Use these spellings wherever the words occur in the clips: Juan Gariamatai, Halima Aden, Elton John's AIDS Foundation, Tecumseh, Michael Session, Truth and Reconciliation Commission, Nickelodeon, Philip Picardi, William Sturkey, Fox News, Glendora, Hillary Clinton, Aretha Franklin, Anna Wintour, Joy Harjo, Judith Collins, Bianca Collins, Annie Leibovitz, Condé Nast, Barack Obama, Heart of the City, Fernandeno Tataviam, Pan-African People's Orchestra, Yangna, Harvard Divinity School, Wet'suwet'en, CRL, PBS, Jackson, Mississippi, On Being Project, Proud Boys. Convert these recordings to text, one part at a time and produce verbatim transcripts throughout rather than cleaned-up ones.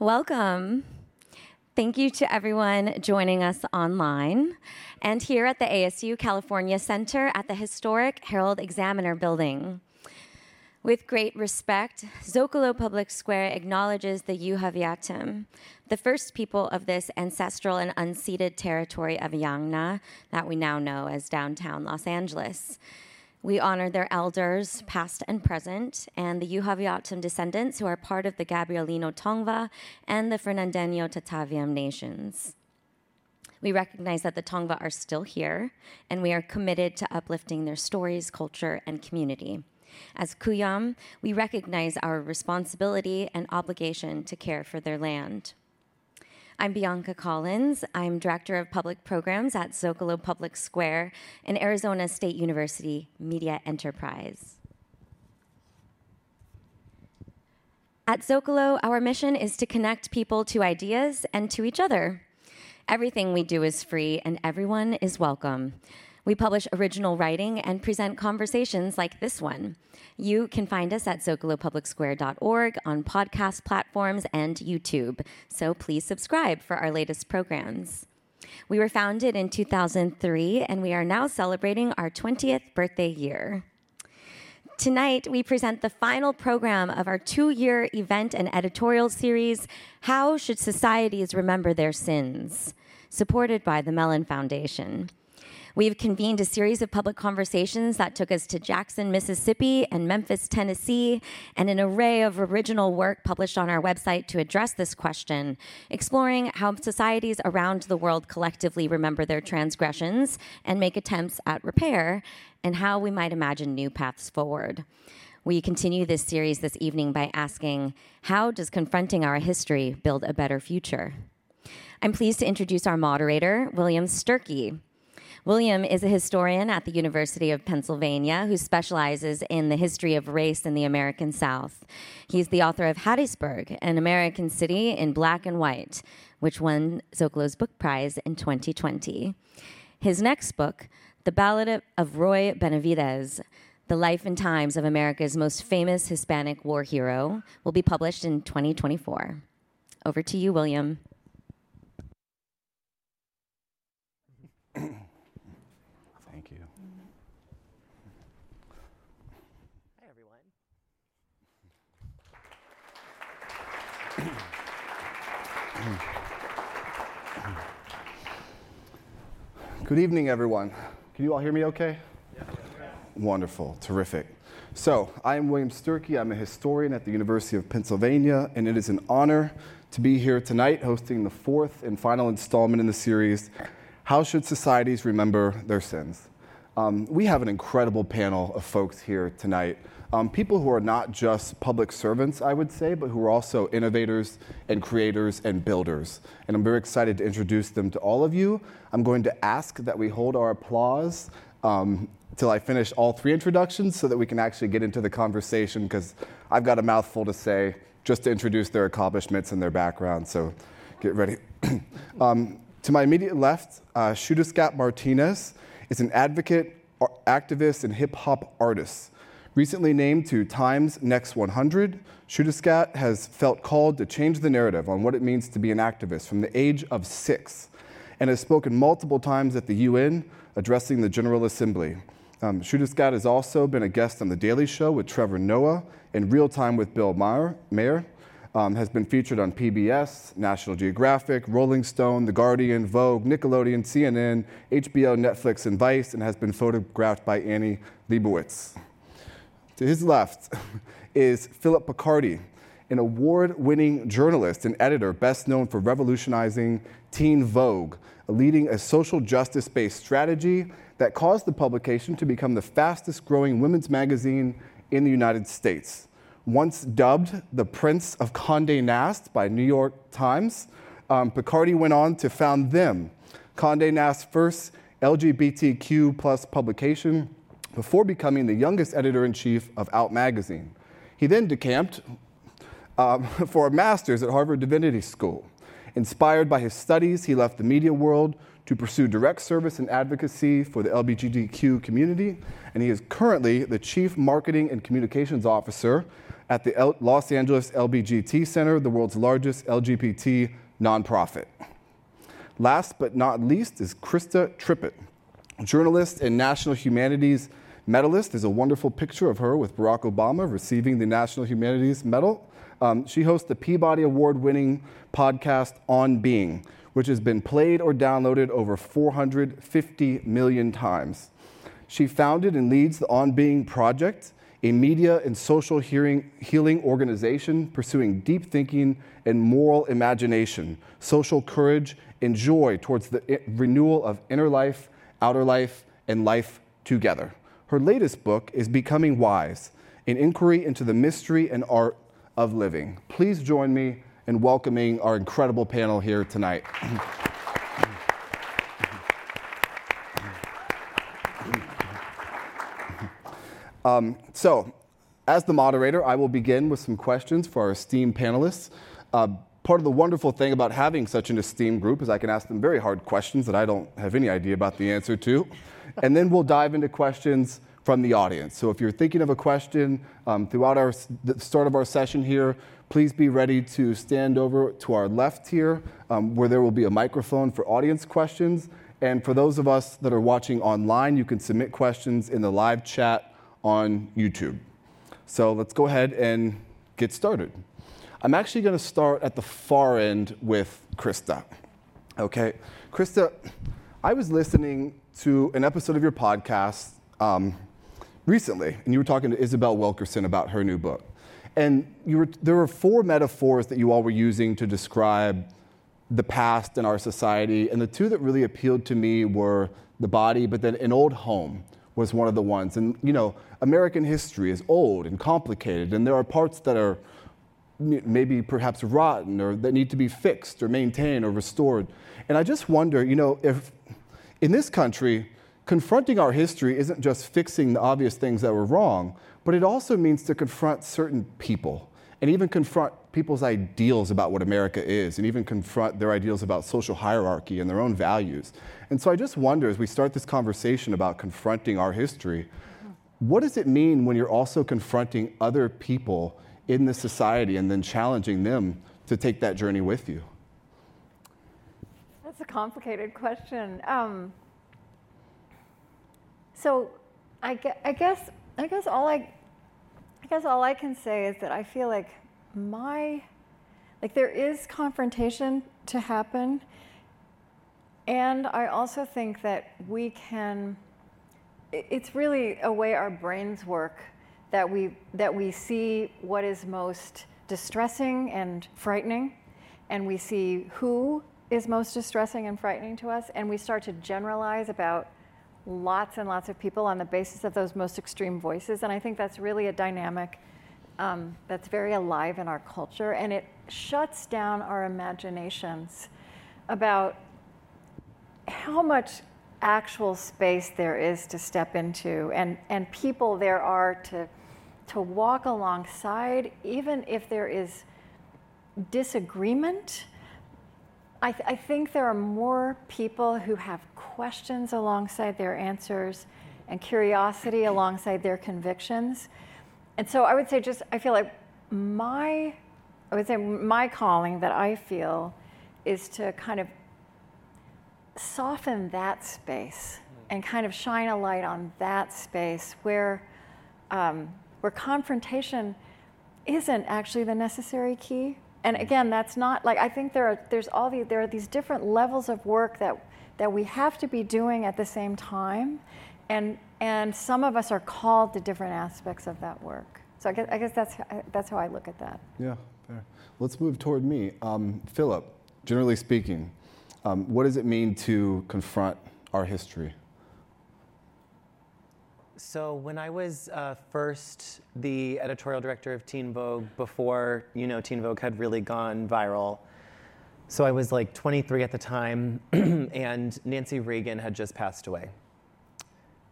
Welcome. Thank you to everyone joining us online and here at the A S U California Center at the historic Herald Examiner Building. With great respect, Zocalo Public Square acknowledges the Yuhaaviatam, the first people of this ancestral and unceded territory of Yangna that we now know as downtown Los Angeles. We honor their elders, past and present, and the Yuhaaviatam descendants who are part of the Gabrielino Tongva and the Fernandeno Tataviam nations. We recognize that the Tongva are still here, and we are committed to uplifting their stories, culture, and community. As Kuyam, we recognize our responsibility and obligation to care for their land. I'm Bianca Collins. I'm Director of Public Programs at Zocalo Public Square, an Arizona State University media enterprise. At Zocalo, our mission is to connect people to ideas and to each other. Everything we do is free and everyone is welcome. We publish original writing and present conversations like this one. You can find us at zocalo public square dot org, on podcast platforms, and YouTube. So please subscribe for our latest programs. We were founded in two thousand three, and we are now celebrating our twentieth birthday year. Tonight, we present the final program of our two-year event and editorial series, How Should Societies Remember Their Sins?, supported by the Mellon Foundation. We've convened a series of public conversations that took us to Jackson, Mississippi, and Memphis, Tennessee, and an array of original work published on our website to address this question, exploring how societies around the world collectively remember their transgressions and make attempts at repair, and how we might imagine new paths forward. We continue this series this evening by asking, how does confronting our history build a better future? I'm pleased to introduce our moderator, William Sturkey. William is a historian at the University of Pennsylvania who specializes in the history of race in the American South. He's the author of Hattiesburg, An American City in Black and White, which won Zocalo's Book Prize in twenty twenty. His next book, The Ballad of Roy Benavides, The Life and Times of America's Most Famous Hispanic War Hero, will be published in twenty twenty-four. Over to you, William. Good evening, everyone. Can you all hear me okay? Yeah. Wonderful, terrific. So, I am William Sturkey. I'm a historian at the University of Pennsylvania, and it is an honor to be here tonight hosting the fourth and final installment in the series, How Should Societies Remember Their Sins? Um, we have an incredible panel of folks here tonight. Um, people who are not just public servants, I would say, but who are also innovators and creators and builders. And I'm very excited to introduce them to all of you. I'm going to ask that we hold our applause um, till I finish all three introductions so that we can actually get into the conversation, because I've got a mouthful to say just to introduce their accomplishments and their background, so get ready. um, to my immediate left, uh, Xiuhtezcatl Martinez is an advocate, ar- activist, and hip-hop artist. Recently named to Time's Next one hundred, Xiuhtezcatl has felt called to change the narrative on what it means to be an activist from the age of six, and has spoken multiple times at the U N addressing the General Assembly. Um, Xiuhtezcatl has also been a guest on The Daily Show with Trevor Noah and Real Time with Bill Maher, Maher um, has been featured on P B S, National Geographic, Rolling Stone, The Guardian, Vogue, Nickelodeon, C N N, H B O, Netflix, and Vice, and has been photographed by Annie Leibovitz. To his left is Philip Picardi, an award-winning journalist and editor best known for revolutionizing Teen Vogue, leading a social justice-based strategy that caused the publication to become the fastest-growing women's magazine in the United States. Once dubbed the Prince of Condé Nast by New York Times, um, Picardi went on to found them, Condé Nast's first L G B T Q plus publication, before becoming the youngest editor-in-chief of Out Magazine. He then decamped um, for a master's at Harvard Divinity School. Inspired by his studies, he left the media world to pursue direct service and advocacy for the L G B T Q community, and he is currently the chief marketing and communications officer at the L- Los Angeles L B G T Center, the world's largest L G B T nonprofit. Last but not least is Krista Trippett, journalist and National Humanities medalist. There's a wonderful picture of her with Barack Obama receiving the National Humanities Medal. Um, she hosts the Peabody Award-winning podcast On Being, which has been played or downloaded over four hundred fifty million times. She founded and leads the On Being Project, a media and social hearing, healing organization pursuing deep thinking and moral imagination, social courage, and joy towards the I- renewal of inner life, outer life, and life together. Her latest book is Becoming Wise, an inquiry into the mystery and art of living. Please join me in welcoming our incredible panel here tonight. Um, so, as the moderator, I will begin with some questions for our esteemed panelists. Uh, part of the wonderful thing about having such an esteemed group is I can ask them very hard questions that I don't have any idea about the answer to. And then we'll dive into questions from the audience. So if you're thinking of a question um, throughout our, the start of our session here, please be ready to stand over to our left here, um, where there will be a microphone for audience questions. And for those of us that are watching online, you can submit questions in the live chat on YouTube. So let's go ahead and get started. I'm actually going to start at the far end with Krista. Okay, Krista, I was listening to an episode of your podcast um, recently, and you were talking to Isabel Wilkerson about her new book. And you were, there were four metaphors that you all were using to describe the past in our society, and the two that really appealed to me were the body, but then an old home was one of the ones. And, you know, American history is old and complicated, and there are parts that are maybe perhaps rotten or that need to be fixed or maintained or restored. And I just wonder, you know, if in this country, confronting our history isn't just fixing the obvious things that were wrong, but it also means to confront certain people and even confront people's ideals about what America is, and even confront their ideals about social hierarchy and their own values. And so I just wonder, as we start this conversation about confronting our history, what does it mean when you're also confronting other people in this society and then challenging them to take that journey with you? That's a complicated question. Um, so I guess, I guess, I guess all I, I guess all I can say is that I feel like my, like there is confrontation to happen, and I also think that we can, it's really a way our brains work, that we that we see what is most distressing and frightening, and we see who is most distressing and frightening to us, and we start to generalize about lots and lots of people on the basis of those most extreme voices. And I think that's really a dynamic Um, that's very alive in our culture, and it shuts down our imaginations about how much actual space there is to step into, and, and people there are to, to walk alongside, even if there is disagreement. I, th- I think there are more people who have questions alongside their answers and curiosity alongside their convictions. And so I would say just, I feel like my, I would say my calling that I feel is to kind of soften that space and kind of shine a light on that space where, um, where confrontation isn't actually the necessary key. And again, that's not, like, I think there are, there's all the, there are these different levels of work that, that we have to be doing at the same time. And and some of us are called to different aspects of that work. So I guess, I guess that's that's how I look at that. Yeah, fair. Let's move toward me. Um, Philip, generally speaking, um, what does it mean to confront our history? So when I was uh, first the editorial director of Teen Vogue, before, you know, Teen Vogue had really gone viral, so I was like twenty-three at the time, and Nancy Reagan had just passed away.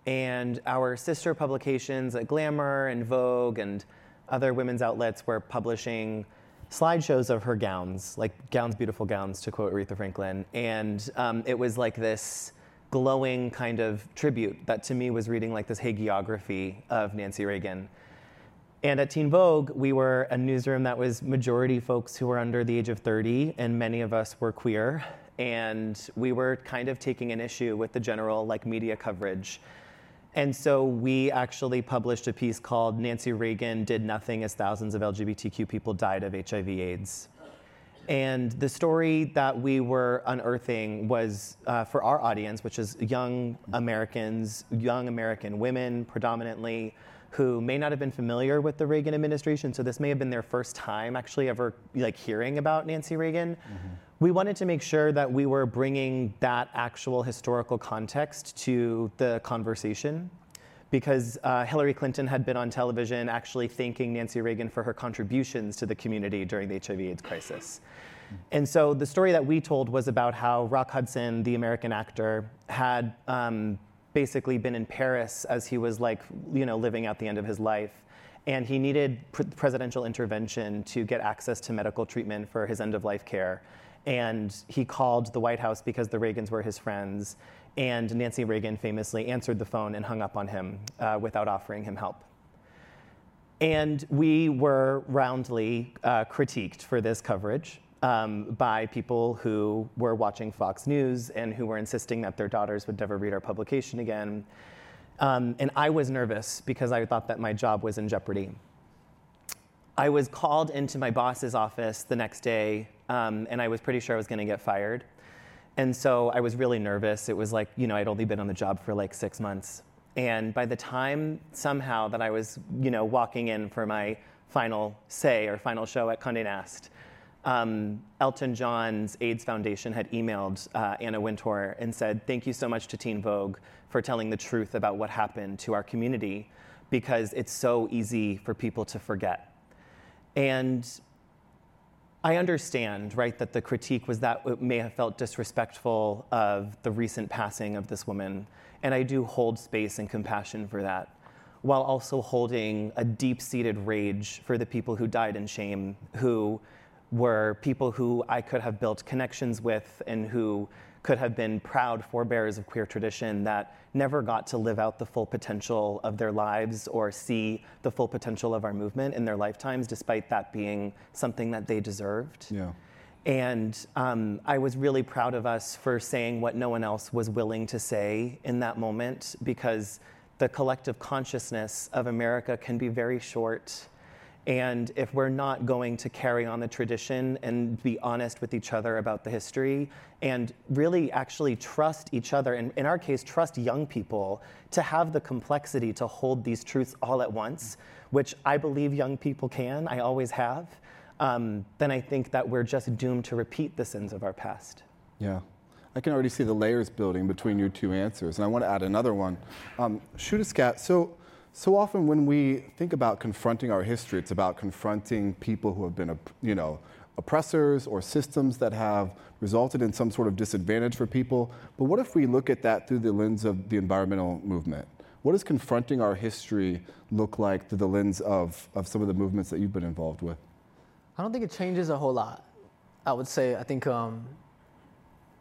And our sister publications at Glamour and Vogue and other women's outlets were publishing slideshows of her gowns, like gowns, beautiful gowns, to quote Aretha Franklin. And um, it was like this glowing kind of tribute that to me was reading like this hagiography of Nancy Reagan. And at Teen Vogue, we were a newsroom that was majority folks who were under the age of thirty, and many of us were queer. And we were kind of taking an issue with the general like media coverage. And so we actually published a piece called Nancy Reagan Did Nothing as Thousands of L G B T Q People Died of H I V AIDS. And the story that we were unearthing was uh, for our audience, which is young Americans, young American women predominantly, who may not have been familiar with the Reagan administration. So this may have been their first time actually ever like hearing about Nancy Reagan. Mm-hmm. We wanted to make sure that we were bringing that actual historical context to the conversation, because uh, Hillary Clinton had been on television actually thanking Nancy Reagan for her contributions to the community during the H I V AIDS crisis. And so the story that we told was about how Rock Hudson, the American actor, had um, basically been in Paris as he was like, you know, living out the end of his life. And he needed pre- presidential intervention to get access to medical treatment for his end-of-life care. And he called the White House because the Reagans were his friends. And Nancy Reagan famously answered the phone and hung up on him uh, without offering him help. And we were roundly uh, critiqued for this coverage um, by people who were watching Fox News and who were insisting that their daughters would never read our publication again. Um, and I was nervous because I thought that my job was in jeopardy. I was called into my boss's office the next day, um, and I was pretty sure I was going to get fired. And so I was really nervous. It was like, you know, I'd only been on the job for like six months. And by the time somehow that I was, you know, walking in for my final say or final show at Condé Nast, um, Elton John's AIDS Foundation had emailed uh, Anna Wintour and said, thank you so much to Teen Vogue for telling the truth about what happened to our community, because it's so easy for people to forget. And I understand, right, that the critique was that it may have felt disrespectful of the recent passing of this woman, and I do hold space and compassion for that, while also holding a deep-seated rage for the people who died in shame, who were people who I could have built connections with and who could have been proud forebears of queer tradition that never got to live out the full potential of their lives or see the full potential of our movement in their lifetimes, despite that being something that they deserved. Yeah. And um, I was really proud of us for saying what no one else was willing to say in that moment, because the collective consciousness of America can be very short. And if we're not going to carry on the tradition and be honest with each other about the history and really actually trust each other, and in our case, trust young people to have the complexity to hold these truths all at once, which I believe young people can, I always have, um, then I think that we're just doomed to repeat the sins of our past. Yeah. I can already see the layers building between your two answers. And I want to add another one. Um, Xiuhtezcatl, so... So often when we think about confronting our history, it's about confronting people who have been, you know, oppressors or systems that have resulted in some sort of disadvantage for people. But what if we look at that through the lens of the environmental movement? What does confronting our history look like through the lens of, of some of the movements that you've been involved with? I don't think it changes a whole lot. I would say I think um,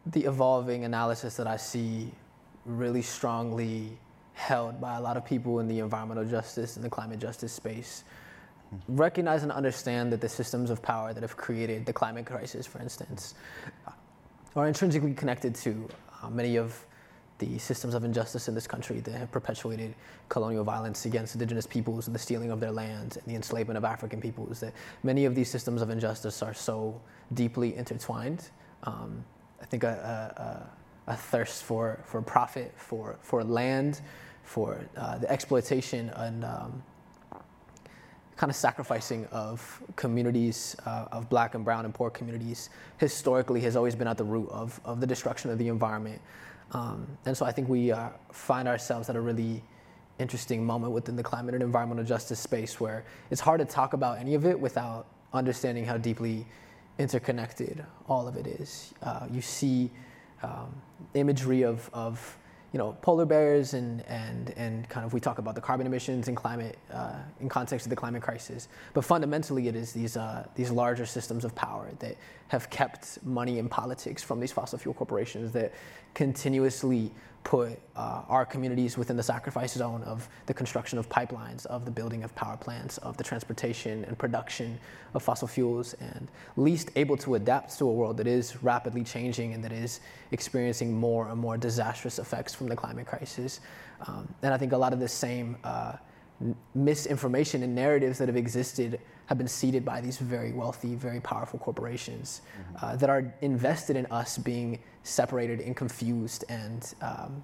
the evolving analysis that I see really strongly held by a lot of people in the environmental justice and the climate justice space, recognize and understand that the systems of power that have created the climate crisis, for instance, are intrinsically connected to uh, many of the systems of injustice in this country that have perpetuated colonial violence against indigenous peoples and the stealing of their lands and the enslavement of African peoples, that many of these systems of injustice are so deeply intertwined. Um, I think a, a, a, a thirst for, for profit, for, for land, for uh, the exploitation and um, kind of sacrificing of communities, uh, of black and brown and poor communities, historically has always been at the root of, of the destruction of the environment. Um, and so I think we uh, find ourselves at a really interesting moment within the climate and environmental justice space, where it's hard to talk about any of it without understanding how deeply interconnected all of it is. Uh, you see um, imagery of, of you know, polar bears and, and, and kind of we talk about the carbon emissions and climate uh, in context of the climate crisis. But fundamentally, it is these uh, these larger systems of power that have kept money in politics from these fossil fuel corporations that continuously put uh, our communities within the sacrifice zone of the construction of pipelines, of the building of power plants, of the transportation and production of fossil fuels, and least able to adapt to a world that is rapidly changing and that is experiencing more and more disastrous effects from the climate crisis. Um, and I think a lot of the same uh, misinformation and narratives that have existed have been seeded by these very wealthy, very powerful corporations mm-hmm. uh, that are invested in us being separated and confused and um,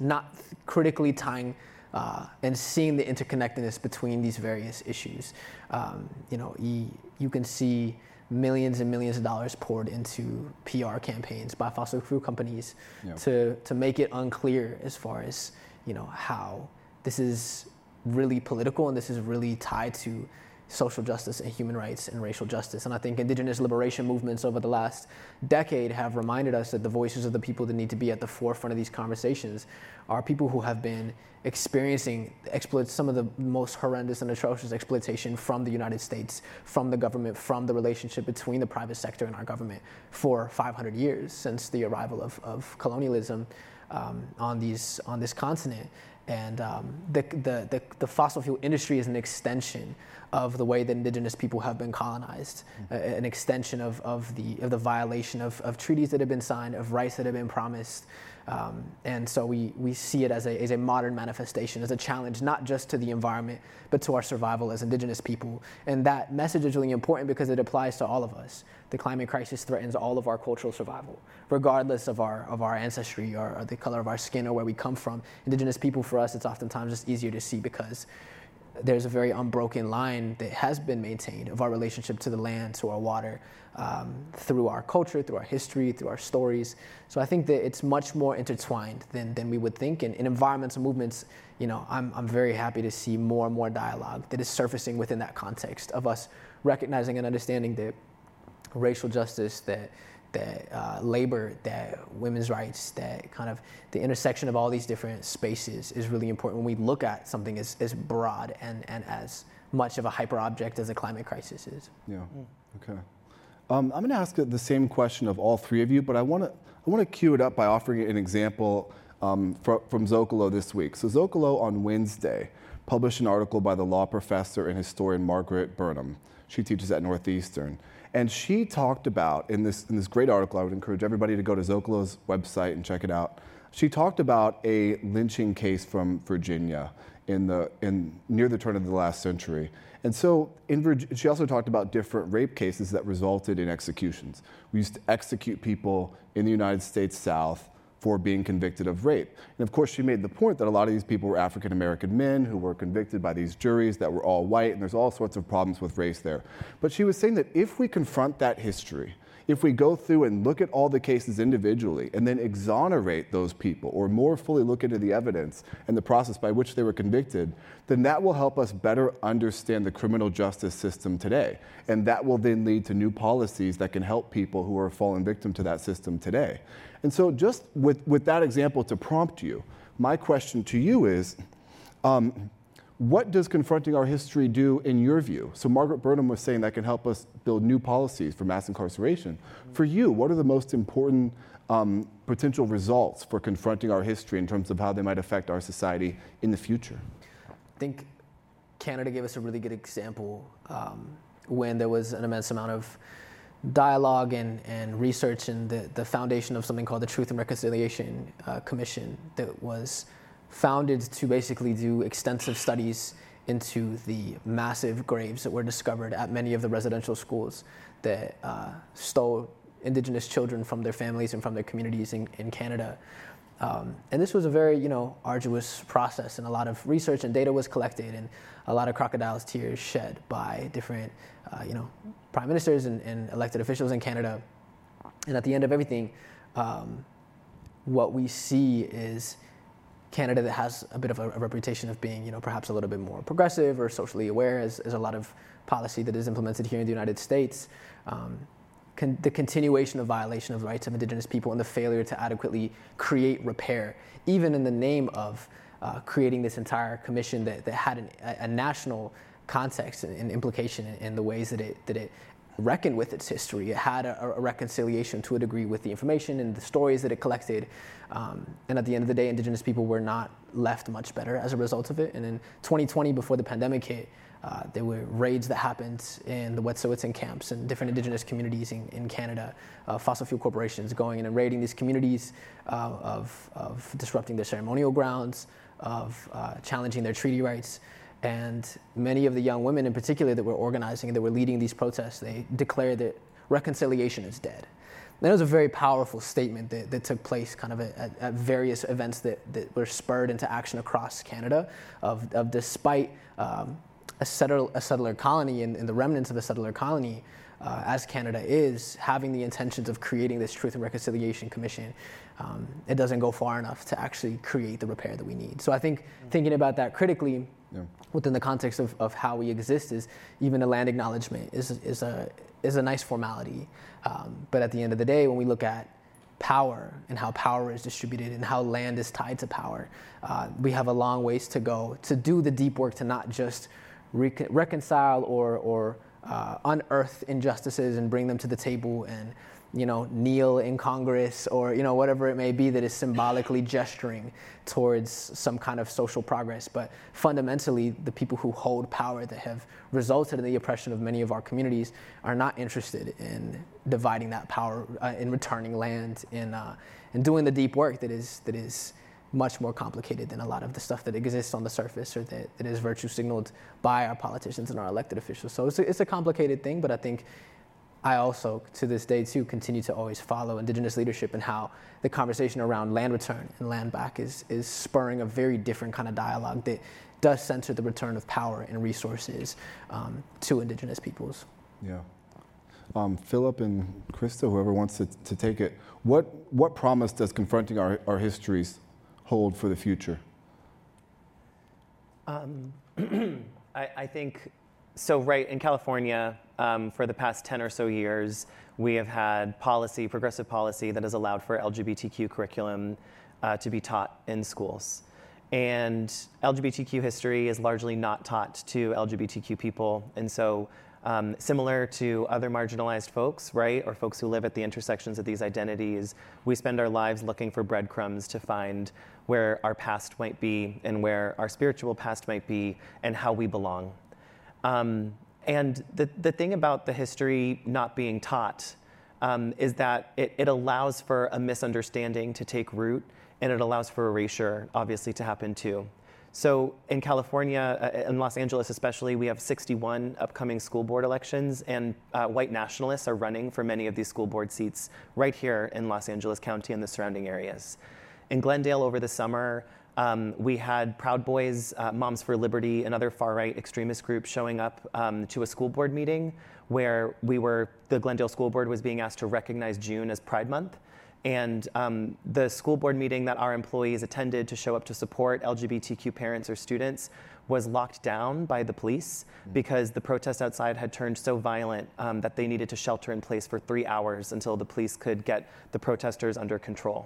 not critically tying uh, and seeing the interconnectedness between these various issues. Um, you know, you, you can see millions and millions of dollars poured into P R campaigns by fossil fuel companies yep. to, to make it unclear as far as, you know, how this is really political and this is really tied to social justice and human rights and racial justice. And I think indigenous liberation movements over the last decade have reminded us that the voices of the people that need to be at the forefront of these conversations are people who have been experiencing exploits, some of the most horrendous and atrocious exploitation from the United States, from the government, from the relationship between the private sector and our government for five hundred years since the arrival of, of colonialism um, on these on this continent. And um, the, the, the, the fossil fuel industry is an extension of the way that indigenous people have been colonized, mm-hmm. uh, an extension of, of the of the violation of, of treaties that have been signed, of rights that have been promised. Um, and so we, we see it as a, as a modern manifestation, as a challenge, not just to the environment, but to our survival as indigenous people. And that message is really important because it applies to all of us. The climate crisis threatens all of our cultural survival, regardless of our of our ancestry or, or the color of our skin or where we come from. Indigenous people, for us, it's oftentimes just easier to see because there's a very unbroken line that has been maintained of our relationship to the land, to our water, um, through our culture, through our history, through our stories. So I think that it's much more intertwined than than we would think. And in environmental movements, you know, I'm I'm very happy to see more and more dialogue that is surfacing within that context of us recognizing and understanding that racial justice, that that uh, labor, that women's rights, that kind of the intersection of all these different spaces is really important when we look at something as, as broad and, and as much of a hyper object as the climate crisis is. Yeah, okay. Um, I'm gonna ask the same question of all three of you, but I wanna I wanna cue it up by offering an example um, fr- from Zocalo this week. So Zocalo on Wednesday published an article by the law professor and historian Margaret Burnham. She teaches at Northeastern. And she talked about, in this in this great article, I would encourage everybody to go to Zocalo's website and check it out. She talked about a lynching case from Virginia in the in near the turn of the last century. And so in, she also talked about different rape cases that resulted in executions. We used to execute people in the United States South for being convicted of rape. And of course, she made the point that a lot of these people were African American men who were convicted by these juries that were all white, and there's all sorts of problems with race there. But she was saying that if we confront that history, if we go through and look at all the cases individually and then exonerate those people or more fully look into the evidence and the process by which they were convicted, then that will help us better understand the criminal justice system today. And that will then lead to new policies that can help people who are fallen victim to that system today. And so just with, with that example to prompt you, my question to you is, um, what does confronting our history do in your view? So Margaret Burnham was saying that can help us build new policies for mass incarceration. For you, what are the most important um, potential results for confronting our history in terms of how they might affect our society in the future? I think Canada gave us a really good example um, when there was an immense amount of dialogue and, and research and the, the foundation of something called the Truth and Reconciliation uh, Commission that was founded to basically do extensive studies into the massive graves that were discovered at many of the residential schools that uh, stole Indigenous children from their families and from their communities in, in Canada. Um, and this was a very, you know, arduous process, and a lot of research and data was collected, and a lot of crocodile's tears shed by different, uh, you know, prime ministers and, and elected officials in Canada. And at the end of everything, um, what we see is Canada that has a bit of a, a reputation of being, you know, perhaps a little bit more progressive or socially aware, as, as a lot of policy that is implemented here in the United States. Um, Con- the continuation of violation of the rights of Indigenous people and the failure to adequately create repair, even in the name of uh, creating this entire commission that, that had an, a, a national context and, and implication in, in the ways that it that it reckoned with its history. It had a, a reconciliation to a degree with the information and the stories that it collected. Um, and at the end of the day, Indigenous people were not left much better as a result of it. And in twenty twenty, before the pandemic hit, uh, there were raids that happened in the Wet'suwet'en camps and different Indigenous communities in, in Canada, uh, fossil fuel corporations going in and raiding these communities, uh, of, of disrupting their ceremonial grounds, of uh, challenging their treaty rights. And many of the young women in particular that were organizing and that were leading these protests, they declared that reconciliation is dead. And that was a very powerful statement that, that took place kind of at, at various events that, that were spurred into action across Canada of, of despite um, a, settler, a settler colony and, and the remnants of a settler colony, uh, as Canada is, having the intentions of creating this Truth and Reconciliation Commission, um, it doesn't go far enough to actually create the repair that we need. So I think mm-hmm. thinking about that critically, yeah. within the context of, of how we exist, is even a land acknowledgement is is a is a nice formality, um, but at the end of the day, when we look at power and how power is distributed and how land is tied to power, uh, we have a long ways to go to do the deep work to not just rec- reconcile or or uh, unearth injustices and bring them to the table and, you know, kneel in Congress or, you know, whatever it may be that is symbolically gesturing towards some kind of social progress. But fundamentally, the people who hold power that have resulted in the oppression of many of our communities are not interested in dividing that power, uh, in returning land, in uh, in doing the deep work that is that is much more complicated than a lot of the stuff that exists on the surface or that, that is virtue signaled by our politicians and our elected officials. So it's a, it's a complicated thing, but I think I also, to this day too, continue to always follow Indigenous leadership and how the conversation around land return and land back is is spurring a very different kind of dialogue that does center the return of power and resources um, to Indigenous peoples. Yeah. Um, Philip and Krista, whoever wants to, to take it, what what promise does confronting our, our histories hold for the future? Um, I, I think, so right, in California, Um, for the past ten or so years, we have had policy, progressive policy, that has allowed for L G B T Q curriculum uh, to be taught in schools. And L G B T Q history is largely not taught to L G B T Q people. And so um, similar to other marginalized folks, right, or folks who live at the intersections of these identities, we spend our lives looking for breadcrumbs to find where our past might be and where our spiritual past might be and how we belong. Um, And the, the thing about the history not being taught um, is that it, it allows for a misunderstanding to take root, and it allows for erasure, obviously, to happen too. So in California, uh, in Los Angeles especially, we have sixty-one upcoming school board elections, and uh, white nationalists are running for many of these school board seats right here in Los Angeles County and the surrounding areas. In Glendale over the summer, Um, we had Proud Boys, uh, Moms for Liberty, and other far-right extremist groups showing up um, to a school board meeting where we were, the Glendale School Board was being asked to recognize June as Pride Month. And um, the school board meeting that our employees attended to show up to support L G B T Q parents or students was locked down by the police mm-hmm. because the protests outside had turned so violent um, that they needed to shelter in place for three hours until the police could get the protesters under control.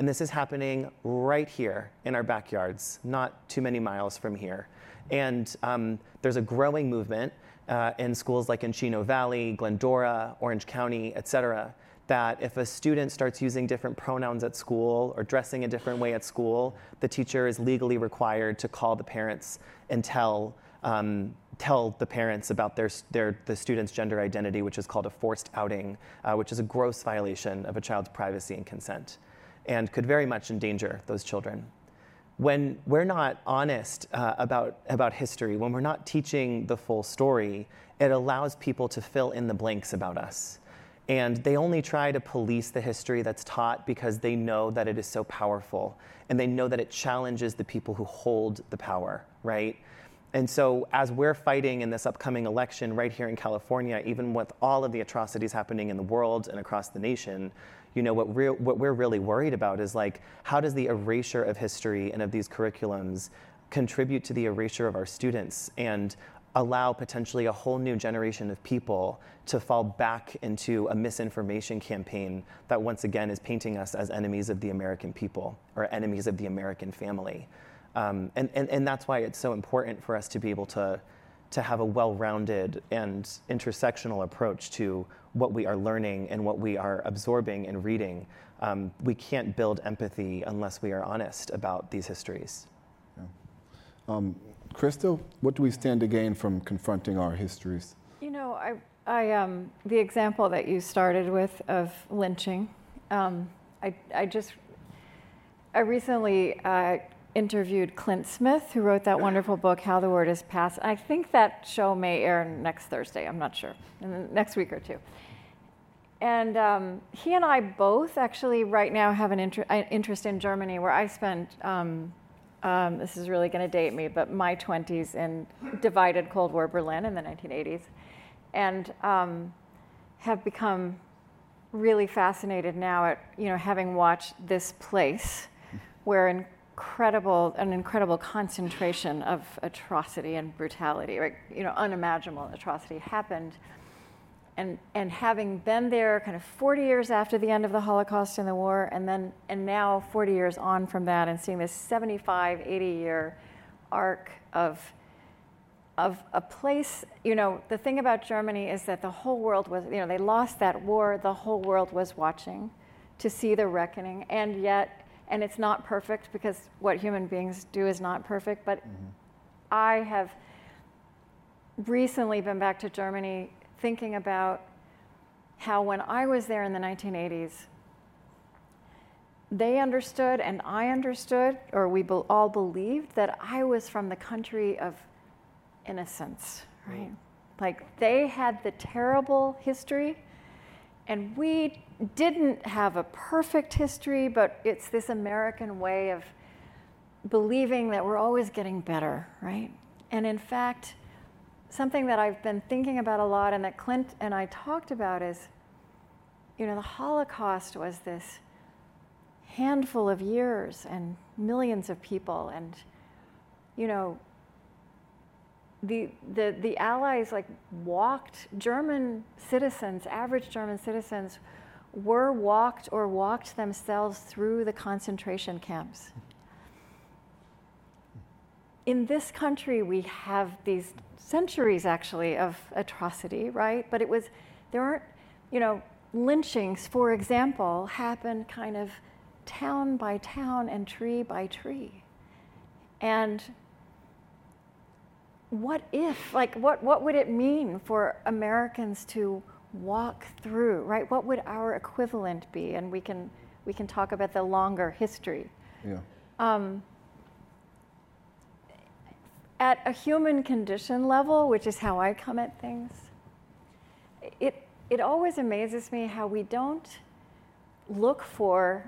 And this is happening right here in our backyards, not too many miles from here. And um, there's a growing movement uh, in schools like in Chino Valley, Glendora, Orange County, et cetera, that if a student starts using different pronouns at school or dressing a different way at school, the teacher is legally required to call the parents and tell um, tell the parents about their, their the student's gender identity, which is called a forced outing, uh, which is a gross violation of a child's privacy and consent, and could very much endanger those children. When we're not honest uh, about, about history, when we're not teaching the full story, it allows people to fill in the blanks about us. And they only try to police the history that's taught because they know that it is so powerful, and they know that it challenges the people who hold the power, right? And so as we're fighting in this upcoming election right here in California, even with all of the atrocities happening in the world and across the nation, you know, what we're, what we're really worried about is, like, how does the erasure of history and of these curriculums contribute to the erasure of our students and allow potentially a whole new generation of people to fall back into a misinformation campaign that once again is painting us as enemies of the American people or enemies of the American family. Um, and, and, and that's why it's so important for us to be able to to have a well-rounded and intersectional approach to what we are learning and what we are absorbing and reading. Um, we can't build empathy unless we are honest about these histories. Yeah. Um, Krista, what do we stand to gain from confronting our histories? You know, I, I um, the example that you started with of lynching, um, I, I just, I recently uh, interviewed Clint Smith, who wrote that wonderful book, How the Word is Passed. I think that show may air next Thursday, I'm not sure, in the next week or two. And um, he and I both actually right now have an inter- interest in Germany, where I spent, um, um, this is really going to date me, but my twenties in divided Cold War Berlin in the nineteen eighties, and um, have become really fascinated now at, you know, having watched this place where in Incredible, an incredible concentration of atrocity and brutality, right? You know, unimaginable atrocity happened. And and having been there kind of forty years after the end of the Holocaust and the war, and then and now forty years on from that, and seeing this seventy-five, eighty year arc of of a place, you know, the thing about Germany is that the whole world was, you know, they lost that war, the whole world was watching to see the reckoning, and yet And it's not perfect, because what human beings do is not perfect. But mm-hmm. I have recently been back to Germany thinking about how when I was there in the nineteen eighties, they understood and I understood, or we all believed, that I was from the country of innocence, right? Mm-hmm. Like, they had the terrible history, and we didn't have a perfect history, but it's this American way of believing that we're always getting better, right? And in fact, something that I've been thinking about a lot, and that Clint and I talked about, is, you know, the Holocaust was this handful of years and millions of people, and, you know, The, the the Allies like walked, German citizens, average German citizens, were walked or walked themselves through the concentration camps. In this country, we have these centuries actually of atrocity, right? But it was, there aren't, you know, lynchings, for example, happen kind of town by town and tree by tree. And what if, like, what, what would it mean for Americans to walk through, right? What would our equivalent be? And we can we can talk about the longer history. Yeah. Um, at a human condition level, which is how I come at things, it it always amazes me how we don't look for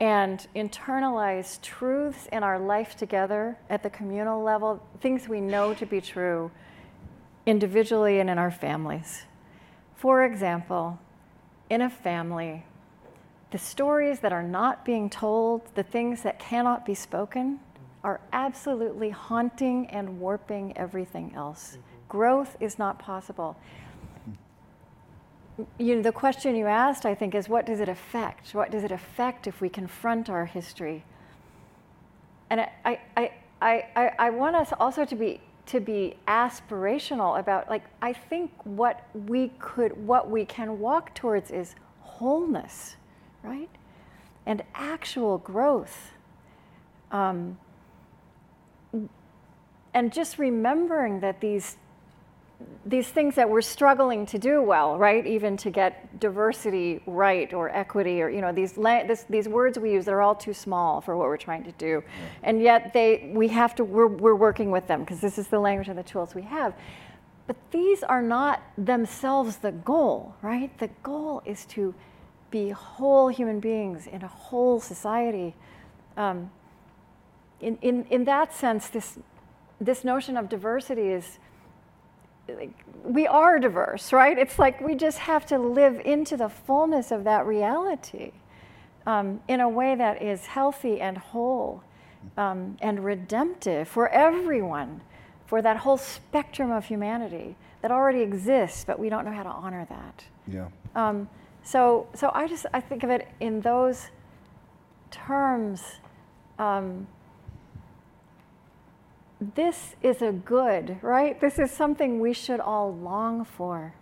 and internalize truths in our life together at the communal level, things we know to be true individually and in our families. For example, in a family, the stories that are not being told, the things that cannot be spoken, are absolutely haunting and warping everything else. Mm-hmm. Growth is not possible. You know, the question you asked, I think, is what does it affect? What does it affect if we confront our history? And I, I, I, I, I want us also to be to be aspirational about, like, I think what we could, what we can walk towards is wholeness, right? And actual growth. Um, and just remembering that these. These things that we're struggling to do well, right? Even to get diversity right, or equity, or, you know, these la- this, these words we use, they're all too small for what we're trying to do, yeah. And yet they we have to we're we're working with them, because this is the language and the tools we have. But these are not themselves the goal, right? The goal is to be whole human beings in a whole society. Um, in in in that sense, this this notion of diversity is. Like, we are diverse, right? It's like we just have to live into the fullness of that reality um, in a way that is healthy and whole um, and redemptive for everyone, for that whole spectrum of humanity that already exists, but we don't know how to honor that. Yeah. Um, so, so I just I think of it in those terms. Um, this is a good, right? This is something we should all long for.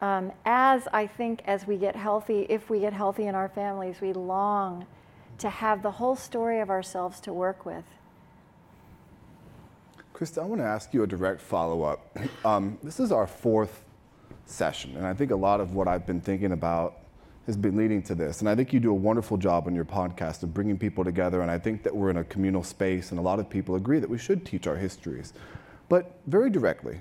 Um, as I think as we get healthy, if we get healthy in our families, we long to have the whole story of ourselves to work with. Krista, I want to ask you a direct follow-up. Um, this is our fourth session, and I think a lot of what I've been thinking about has been leading to this. And I think you do a wonderful job on your podcast of bringing people together, and I think that we're in a communal space, and a lot of people agree that we should teach our histories. But very directly,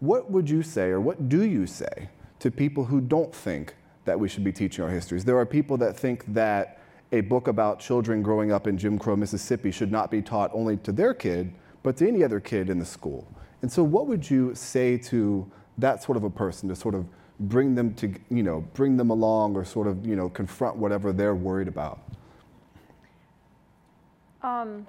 what would you say, or what do you say, to people who don't think that we should be teaching our histories? There are people that think that a book about children growing up in Jim Crow, Mississippi should not be taught only to their kid, but to any other kid in the school. And so what would you say to that sort of a person to sort of bring them to, you know, bring them along or sort of, you know, confront whatever they're worried about? Um,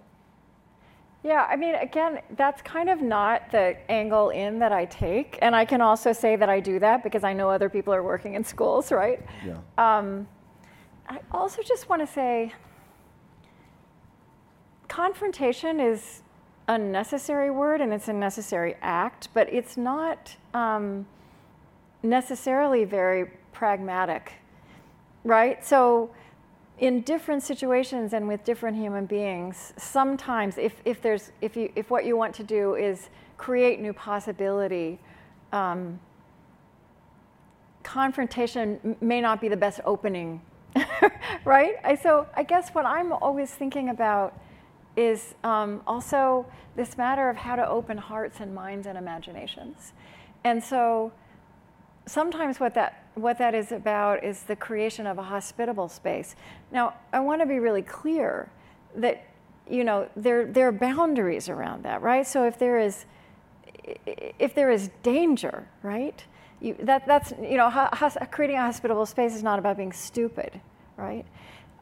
yeah, I mean, again, that's kind of not the angle in that I take. And I can also say that I do that because I know other people are working in schools, right? Yeah. Um, I also just want to say confrontation is a necessary word and it's a necessary act, but it's not um, necessarily very pragmatic, right? So in different situations and with different human beings, sometimes if, if there's if you if what you want to do is create new possibility, um, confrontation may not be the best opening, right? I, so I guess what I'm always thinking about is um, also this matter of how to open hearts and minds and imaginations, and so. Sometimes what that what that is about is the creation of a hospitable space. Now, I want to be really clear that, you know, there there are boundaries around that, right? So if there is if there is danger, right? You, that that's you know, hus- creating a hospitable space is not about being stupid, right?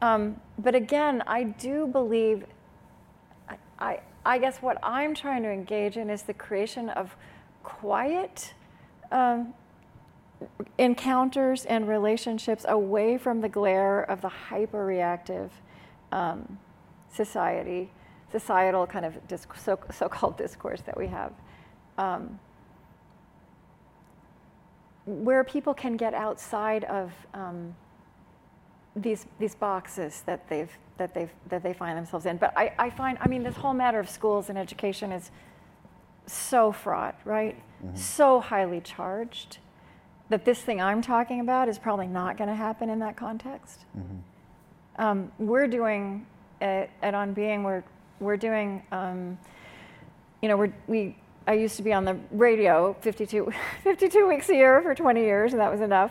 Um, but again, I do believe. I, I I guess what I'm trying to engage in is the creation of quiet. Um, encounters and relationships away from the glare of the hyper-reactive um, society, societal kind of disc- so, so-called discourse that we have, um, where people can get outside of um, these these boxes that they've that they've that they find themselves in. But I, I find, I mean, this whole matter of schools and education is so fraught, right? Mm-hmm. So highly charged. That this thing I'm talking about is probably not going to happen in that context. Mm-hmm. Um, we're doing at, at On Being. We're we're doing. Um, you know, we're, we. I used to be on the radio fifty-two, fifty-two weeks a year for twenty years, and that was enough.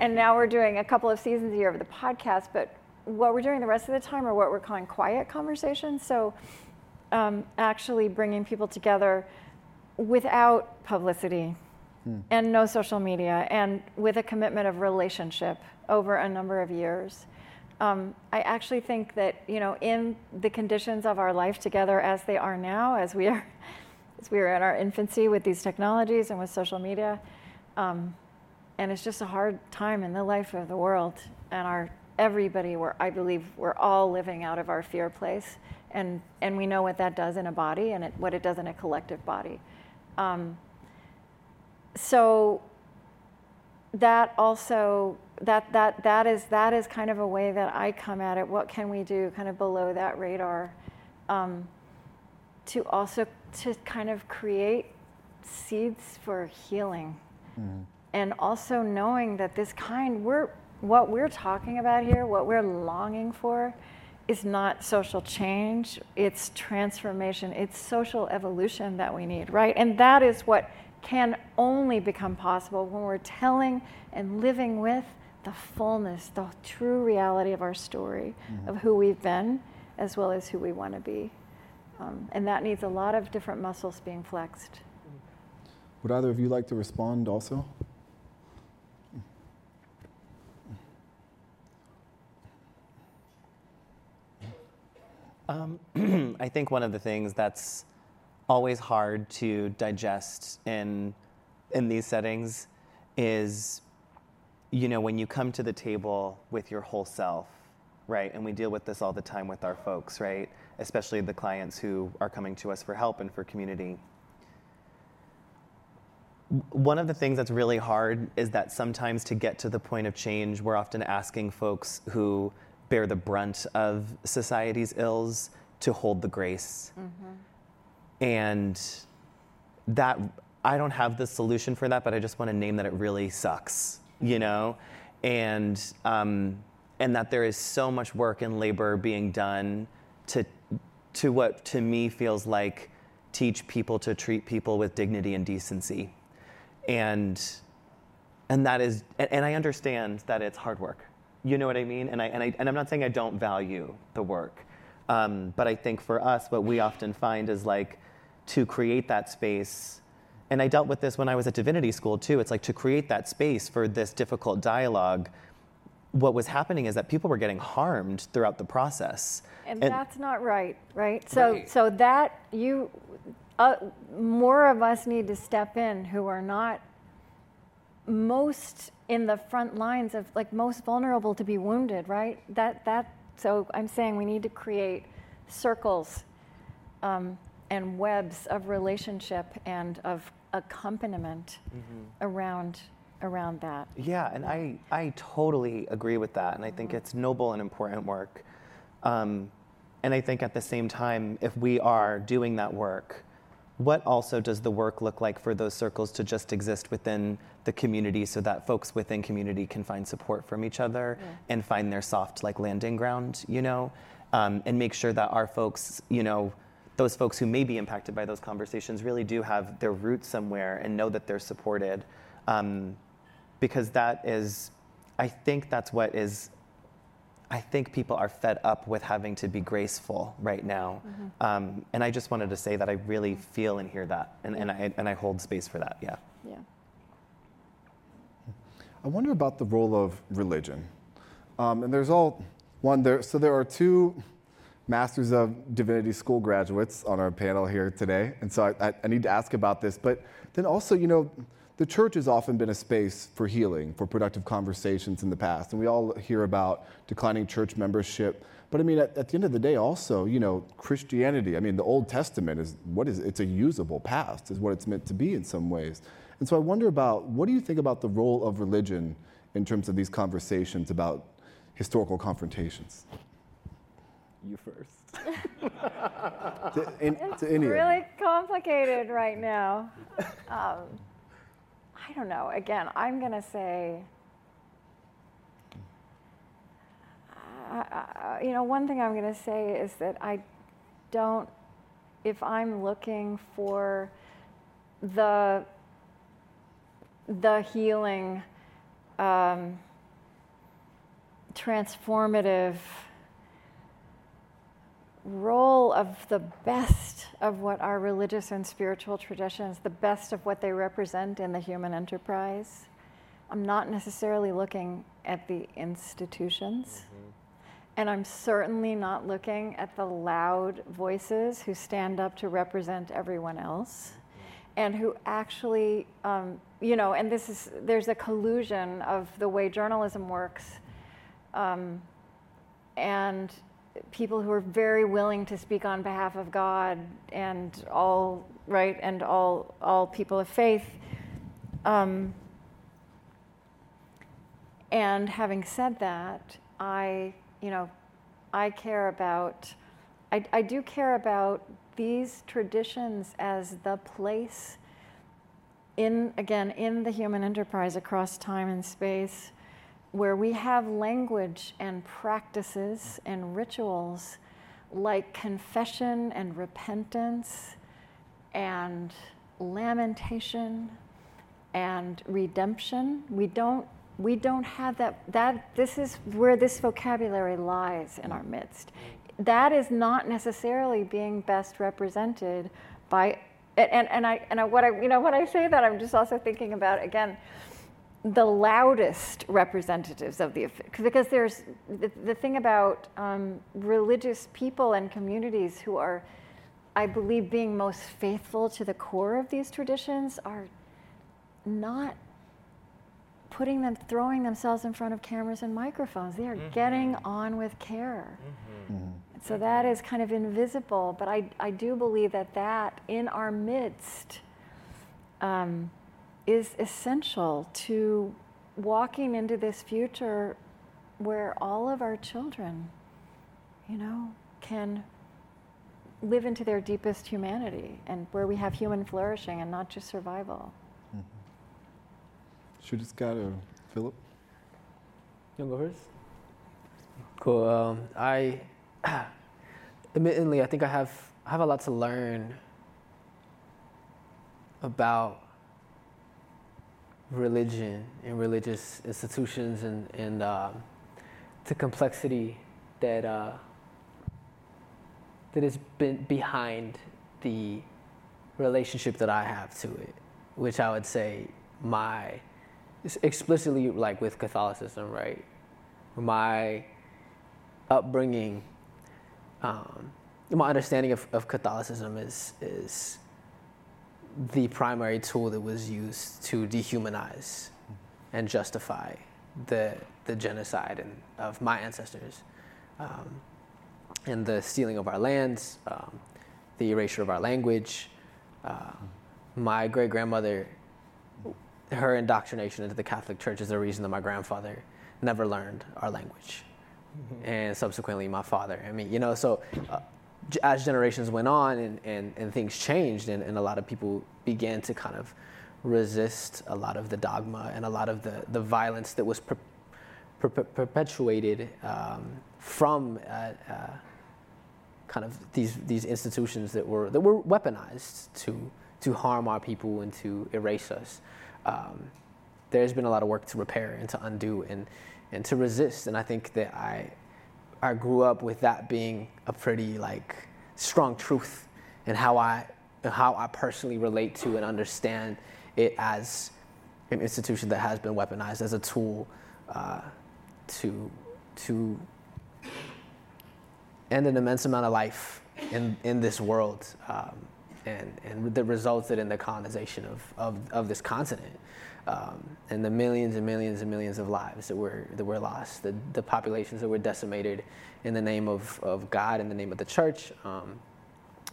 And now we're doing a couple of seasons a year of the podcast. But what we're doing the rest of the time are what we're calling quiet conversations. So, um, actually bringing people together without publicity. Hmm. And no social media, and with a commitment of relationship over a number of years. Um, I actually think that, you know, in the conditions of our life together as they are now, as we are as we are in our infancy with these technologies and with social media, um, and it's just a hard time in the life of the world, and our everybody, we're, I believe we're all living out of our fear place, and, and we know what that does in a body and it, what it does in a collective body. Um, So that also that that that is that is kind of a way that I come at it. What can we do kind of below that radar um, to also to kind of create seeds for healing, mm-hmm. and also knowing that this kind we're what we're talking about here, what we're longing for, is not social change. It's transformation. It's social evolution that we need, right? And that is what can only become possible when we're telling and living with the fullness, the true reality of our story, mm-hmm. of who we've been, as well as who we want to be. Um, and that needs a lot of different muscles being flexed. Would either of you like to respond also? Um, I think one of the things that's always hard to digest in in these settings is, you know, when you come to the table with your whole self, Right, and we deal with this all the time with our folks, right? Especially the clients who are coming to us for help and for community. One of the things that's really hard is that sometimes to get to the point of change, we're often asking folks who bear the brunt of society's ills to hold the grace. Mm-hmm. And that, I don't have the solution for that, but I just want to name that it really sucks, you know? And um, and that there is so much work and labor being done to to what to me feels like teach people to treat people with dignity and decency. And and that is, and, and I understand that it's hard work. You know what I mean? And I and I and I'm not saying I don't value the work, um, but I think for us, what we often find is like to create that space. And I dealt with this when I was at divinity school too. It's like to create that space for this difficult dialogue. What was happening is that people were getting harmed throughout the process, and, and that's not right, right? So, right. so that you, uh, more of us need to step in who are not most in the front lines of, like, most vulnerable to be wounded, right? That that. So I'm saying we need to create circles um, and webs of relationship and of accompaniment mm-hmm. around. around that. Yeah, and I, I totally agree with that, and I think mm-hmm. it's noble and important work. Um, and I think at the same time, if we are doing that work, what also does the work look like for those circles to just exist within the community so that folks within community can find support from each other yeah. and find their soft, like, landing ground, you know, um, and make sure that our folks, you know, those folks who may be impacted by those conversations really do have their roots somewhere and know that they're supported. Um, Because that is, I think that's what is, I think people are fed up with having to be graceful right now. Mm-hmm. Um, and I just wanted to say that I really feel and hear that. And, yeah. and, I, and I hold space for that, yeah. Yeah. I wonder about the role of religion. Um, and there's all, one, there. so there are two Masters of Divinity School graduates on our panel here today. And so I, I, I need to ask about this. But then also, you know, the church has often been a space for healing, for productive conversations in the past. And we all hear about declining church membership. But I mean, at, at the end of the day also, you know, Christianity, I mean, the Old Testament is what is, it's a usable past, is what it's meant to be in some ways. And so I wonder about, what do you think about the role of religion in terms of these conversations about historical confrontations? You first. to, in, it's to really complicated right now. Um, I don't know. Again, I'm going to say, uh, you know, one thing I'm going to say is that I don't, if I'm looking for the the healing, um, transformative role of the best of what our religious and spiritual traditions, the best of what they represent in the human enterprise. I'm not necessarily looking at the institutions, mm-hmm. and I'm certainly not looking at the loud voices who stand up to represent everyone else, and who actually, um, you know, and this is, there's a collusion of the way journalism works, um, and people who are very willing to speak on behalf of God and all right and all all people of faith. Um, and having said that, I you know I care about I, I do care about these traditions as the place in again in the human enterprise across time and space, where we have language and practices and rituals like confession and repentance and lamentation and redemption. We don't we don't have that that this is where this vocabulary lies in our midst. That is not necessarily being best represented by and, and I and I, what I you know when I say that, I'm just also thinking about again the loudest representatives of the, because there's the, the thing about um, religious people and communities who are, I believe, being most faithful to the core of these traditions are not putting them, throwing themselves in front of cameras and microphones. They are mm-hmm. getting on with care. Mm-hmm. Mm-hmm. So that is kind of invisible, but I, I do believe that that in our midst um, is essential to walking into this future where all of our children, you know, can live into their deepest humanity and where we have human flourishing and not just survival. Xiuhtezcatl, Philip? You want to go first? Cool. Um, I, admittedly, I think I have I have a lot to learn about religion and religious institutions and, and uh, the complexity that uh, that has been behind the relationship that I have to it, which I would say my explicitly like with Catholicism, right? My upbringing, um, my understanding of, of Catholicism is is the primary tool that was used to dehumanize and justify the the genocide and of my ancestors, um, and the stealing of our lands, um, the erasure of our language. Uh, my great grandmother. Her indoctrination into the Catholic Church is the reason that my grandfather never learned our language, mm-hmm. and subsequently my father. I mean, you know, so uh, as generations went on and, and, and things changed and, and a lot of people began to kind of resist a lot of the dogma and a lot of the, the violence that was per, per, perpetuated um, from uh, uh, kind of these these institutions that were that were weaponized to to harm our people and to erase us. Um, there's been a lot of work to repair and to undo and, and to resist. And I think that I I grew up with that being a pretty like strong truth in how I how I personally relate to and understand it as an institution that has been weaponized as a tool uh, to to end an immense amount of life in in this world. Um, And, and that resulted in the colonization of, of, of this continent, um, and the millions and millions and millions of lives that were that were lost, the, the populations that were decimated in the name of, of God, in the name of the church. Um,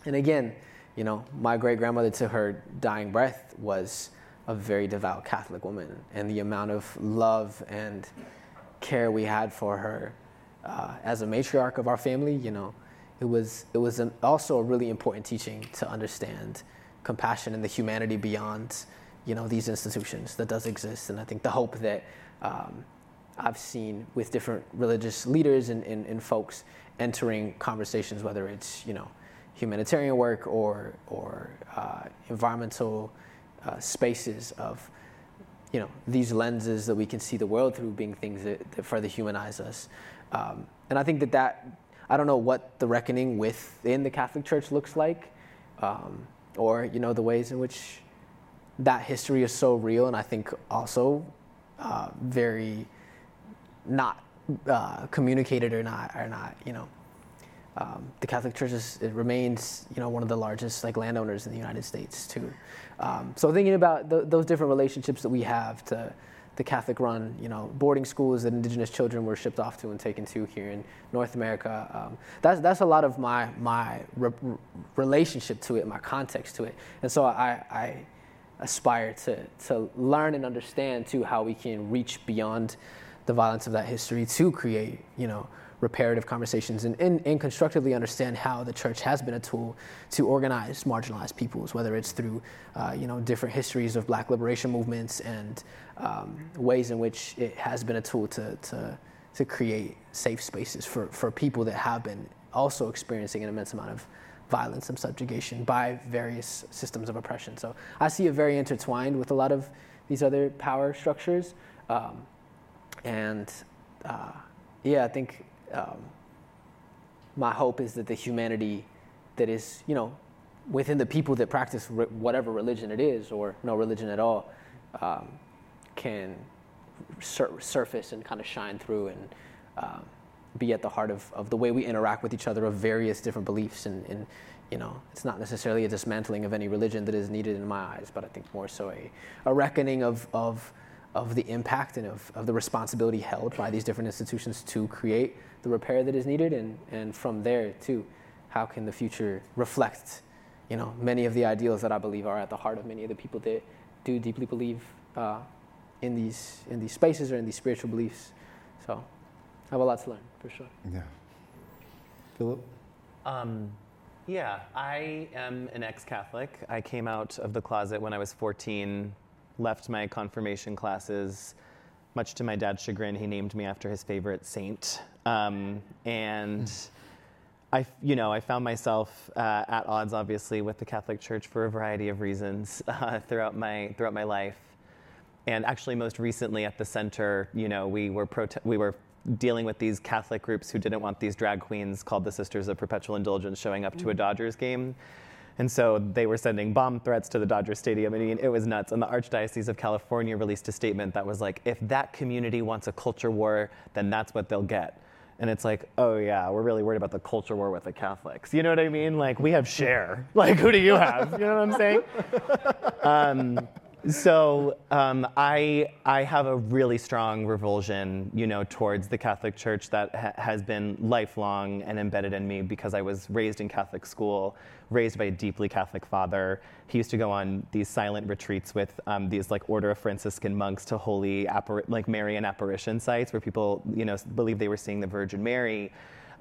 and again, you know, my great grandmother to her dying breath was a very devout Catholic woman, and the amount of love and care we had for her uh, as a matriarch of our family, you know. It was it was an, also a really important teaching to understand compassion and the humanity beyond, you know, these institutions that does exist. And I think the hope that um, I've seen with different religious leaders and, and, and folks entering conversations, whether it's, you know, humanitarian work or or uh, environmental uh, spaces of, you know, these lenses that we can see the world through being things that, that further humanize us. Um, and I think that that... I don't know what the reckoning within the Catholic Church looks like, um, or, you know, the ways in which that history is so real and I think also uh, very not uh, communicated or not, or not, you know. Um, the Catholic Church is, it remains, you know, one of the largest like landowners in the United States too. Um, so thinking about th- those different relationships that we have to the Catholic-run, you know, boarding schools that indigenous children were shipped off to and taken to here in North America. Um, that's that's a lot of my my re- relationship to it, my context to it, and so I, I aspire to to learn and understand too how we can reach beyond the violence of that history to create, you know, reparative conversations and, and, and constructively understand how the church has been a tool to organize marginalized peoples, whether it's through, uh, you know, different histories of black liberation movements and um, ways in which it has been a tool to to, to create safe spaces for, for people that have been also experiencing an immense amount of violence and subjugation by various systems of oppression. So I see it very intertwined with a lot of these other power structures. Um, and uh, yeah, I think Um, my hope is that the humanity that is, you know, within the people that practice re- whatever religion it is or no religion at all um, can sur- surface and kind of shine through and um, be at the heart of, of the way we interact with each other of various different beliefs. And, and, you know, it's not necessarily a dismantling of any religion that is needed in my eyes, but I think more so a, a reckoning of, of of the impact and of, of the responsibility held by these different institutions to create the repair that is needed, and, and from there, too, how can the future reflect, you know, many of the ideals that I believe are at the heart of many of the people that do deeply believe uh, in these in these spaces or in these spiritual beliefs. So I have a lot to learn, for sure. Yeah. Philip? Um, yeah, I am an ex-Catholic. I came out of the closet when I was fourteen, left my confirmation classes. Much to my dad's chagrin, he named me after his favorite saint. Um, and I, you know, I found myself uh, at odds, obviously, with the Catholic Church for a variety of reasons uh, throughout my throughout my life. And actually, most recently at the center, you know, we were prote- we were dealing with these Catholic groups who didn't want these drag queens called the Sisters of Perpetual Indulgence showing up mm-hmm. to a Dodgers game. And so they were sending bomb threats to the Dodger Stadium. I mean, it was nuts. And the Archdiocese of California released a statement that was like, if that community wants a culture war, then that's what they'll get. And it's like, oh, yeah, we're really worried about the culture war with the Catholics. You know what I mean? Like, we have Cher. Like, who do you have? You know what I'm saying? um, so um, I I have a really strong revulsion, you know, towards the Catholic Church that ha- has been lifelong and embedded in me because I was raised in Catholic school, raised by a deeply Catholic father. He used to go on these silent retreats with um, these like Order of Franciscan monks to holy appar- like Marian apparition sites where people, you know, believe they were seeing the Virgin Mary.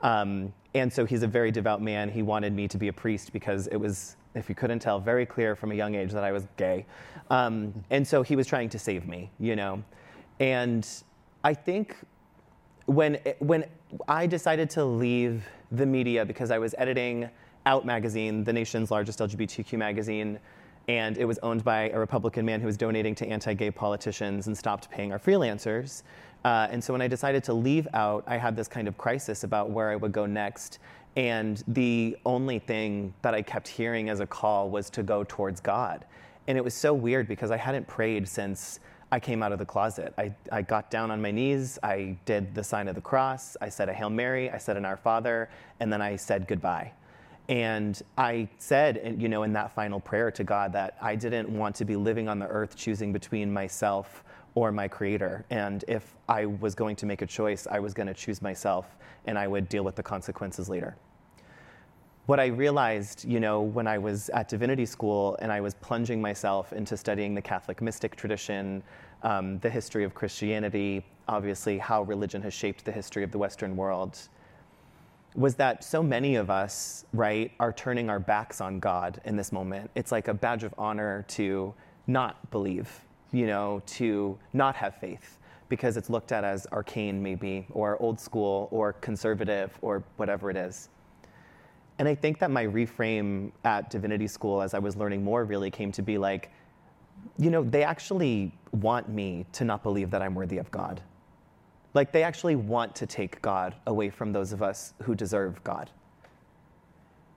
Um, and so he's a very devout man. He wanted me to be a priest because it was, if you couldn't tell, very clear from a young age that I was gay. Um, and so he was trying to save me, you know. And I think when it, when I decided to leave the media because I was editing Out Magazine, the nation's largest L G B T Q magazine, and it was owned by a Republican man who was donating to anti-gay politicians and stopped paying our freelancers. Uh, and so when I decided to leave Out, I had this kind of crisis about where I would go next. And the only thing that I kept hearing as a call was to go towards God. And it was so weird because I hadn't prayed since I came out of the closet. I, I got down on my knees, I did the sign of the cross, I said a Hail Mary, I said an Our Father, and then I said goodbye. And I said, you know, in that final prayer to God that I didn't want to be living on the earth choosing between myself or my creator. And if I was going to make a choice, I was going to choose myself and I would deal with the consequences later. What I realized, you know, when I was at divinity school and I was plunging myself into studying the Catholic mystic tradition, um, the history of Christianity, obviously how religion has shaped the history of the Western world, was that so many of us, right, are turning our backs on God in this moment. It's like a badge of honor to not believe, you know, to not have faith because it's looked at as arcane maybe or old school or conservative or whatever it is. And I think that my reframe at divinity school as I was learning more really came to be like, you know, they actually want me to not believe that I'm worthy of God. Like, they actually want to take God away from those of us who deserve God.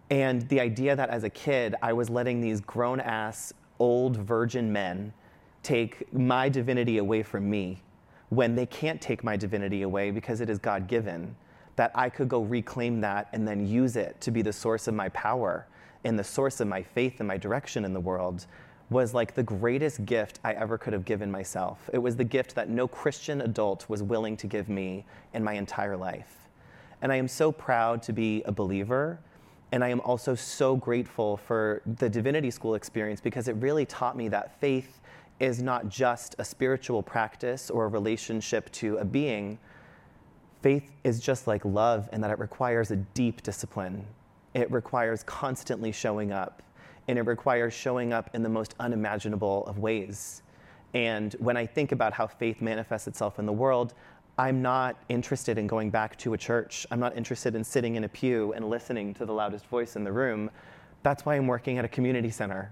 And the idea that as a kid, I was letting these grown-ass, old virgin men take my divinity away from me when they can't take my divinity away because it is God-given, that I could go reclaim that and then use it to be the source of my power and the source of my faith and my direction in the world, was like the greatest gift I ever could have given myself. It was the gift that no Christian adult was willing to give me in my entire life. And I am so proud to be a believer, and I am also so grateful for the divinity school experience because it really taught me that faith is not just a spiritual practice or a relationship to a being. Faith is just like love in that it requires a deep discipline. It requires constantly showing up. And it requires showing up in the most unimaginable of ways. And when I think about how faith manifests itself in the world, I'm not interested in going back to a church. I'm not interested in sitting in a pew and listening to the loudest voice in the room. That's why I'm working at a community center.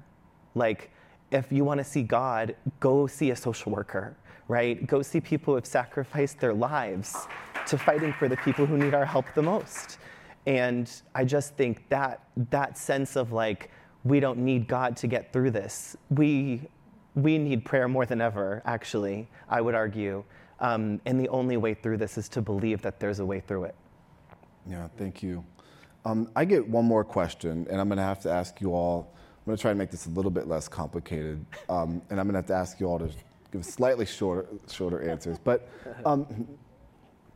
Like, if you want to see God, go see a social worker, right? Go see people who have sacrificed their lives to fighting for the people who need our help the most. And I just think that that sense of like, we don't need God to get through this. We we need prayer more than ever, actually, I would argue. Um, and the only way through this is to believe that there's a way through it. Yeah, thank you. Um, I get one more question, and I'm going to have to ask you all. I'm going to try and make this a little bit less complicated. Um, and I'm going to have to ask you all to give slightly shorter shorter answers. But um,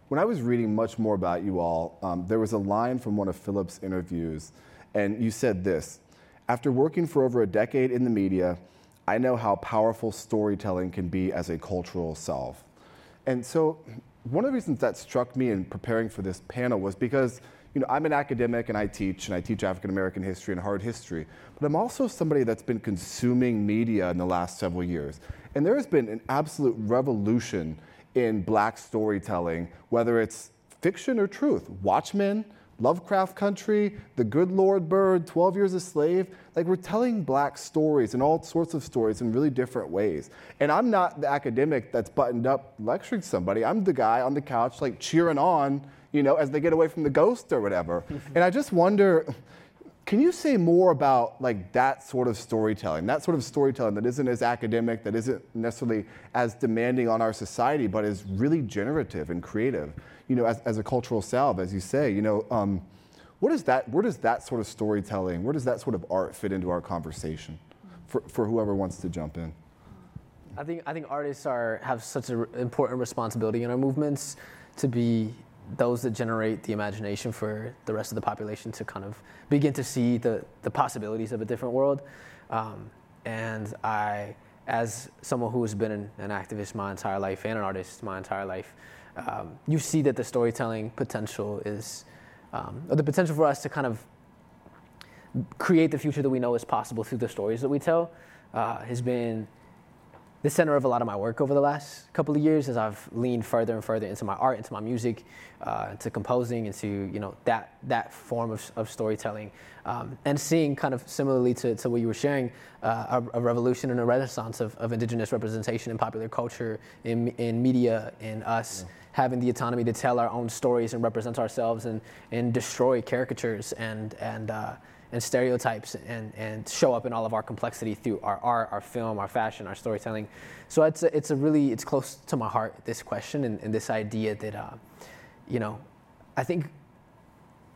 when I was reading much more about you all, um, there was a line from one of Philip's interviews, and you said this: "After working for over a decade in the media, I know how powerful storytelling can be as a cultural solve." And so one of the reasons that struck me in preparing for this panel was because, you know, I'm an academic and I teach, and I teach African-American history and hard history, but I'm also somebody that's been consuming media in the last several years. And there has been an absolute revolution in Black storytelling, whether it's fiction or truth. Watchmen, Lovecraft Country, The Good Lord Bird, twelve Years a Slave. Like, we're telling Black stories and all sorts of stories in really different ways. And I'm not the academic that's buttoned up lecturing somebody. I'm the guy on the couch, like, cheering on, you know, as they get away from the ghost or whatever. And I just wonder, can you say more about, like, that sort of storytelling, that sort of storytelling that isn't as academic, that isn't necessarily as demanding on our society, but is really generative and creative, you know, as, as a cultural salve, as you say, you know, um, what is that, where does that sort of storytelling, where does that sort of art fit into our conversation for, for whoever wants to jump in? I think, I think artists are, have such an important responsibility in our movements to be those that generate the imagination for the rest of the population to kind of begin to see the, the possibilities of a different world. Um, and I, as someone who has been an, an activist my entire life and an artist my entire life, um, you see that the storytelling potential is, um, or the potential for us to kind of create the future that we know is possible through the stories that we tell, uh, has been the center of a lot of my work over the last couple of years as I've leaned further and further into my art, into my music, uh, into composing, into, you know, that that form of, of storytelling. Um, and seeing kind of similarly to, to what you were sharing, uh, a, a revolution and a renaissance of, of indigenous representation in popular culture, in, in media, in us yeah. having the autonomy to tell our own stories and represent ourselves and, and destroy caricatures and, and uh, and stereotypes and, and show up in all of our complexity through our art, our film, our fashion, our storytelling. So it's a, it's a really, it's close to my heart, this question and, and this idea that, uh, you know, I think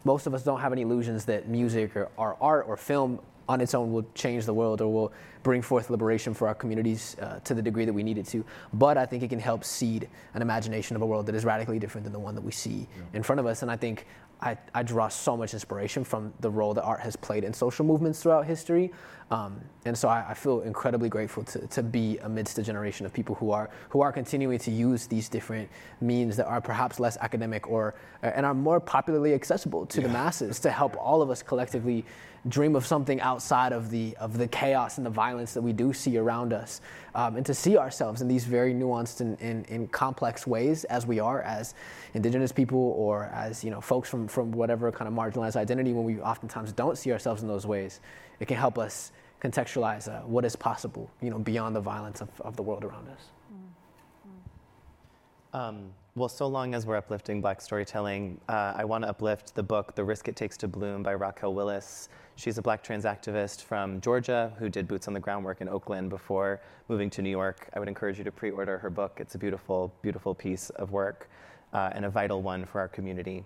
most of us don't have any illusions that music or, or art or film on its own will change the world or will bring forth liberation for our communities uh, to the degree that we need it to. But I think it can help seed an imagination of a world that is radically different than the one that we see yeah. in front of us. And I think I, I draw so much inspiration from the role that art has played in social movements throughout history. Um, and so I, I feel incredibly grateful to, to be amidst a generation of people who are who are continuing to use these different means that are perhaps less academic or and are more popularly accessible to yeah. the masses to help all of us collectively dream of something outside of the of the chaos and the violence that we do see around us, um, and to see ourselves in these very nuanced and, and, and complex ways as we are, as indigenous people or as, you know, folks from, from whatever kind of marginalized identity. When we oftentimes don't see ourselves in those ways, it can help us contextualize uh, what is possible, you know, beyond the violence of, of the world around us. Um, well, so long as we're uplifting Black storytelling, uh, I want to uplift the book, The Risk It Takes to Bloom by Raquel Willis. She's a Black trans activist from Georgia who did boots on the ground work in Oakland before moving to New York. I would encourage you to pre-order her book. It's a beautiful, beautiful piece of work uh, and a vital one for our community.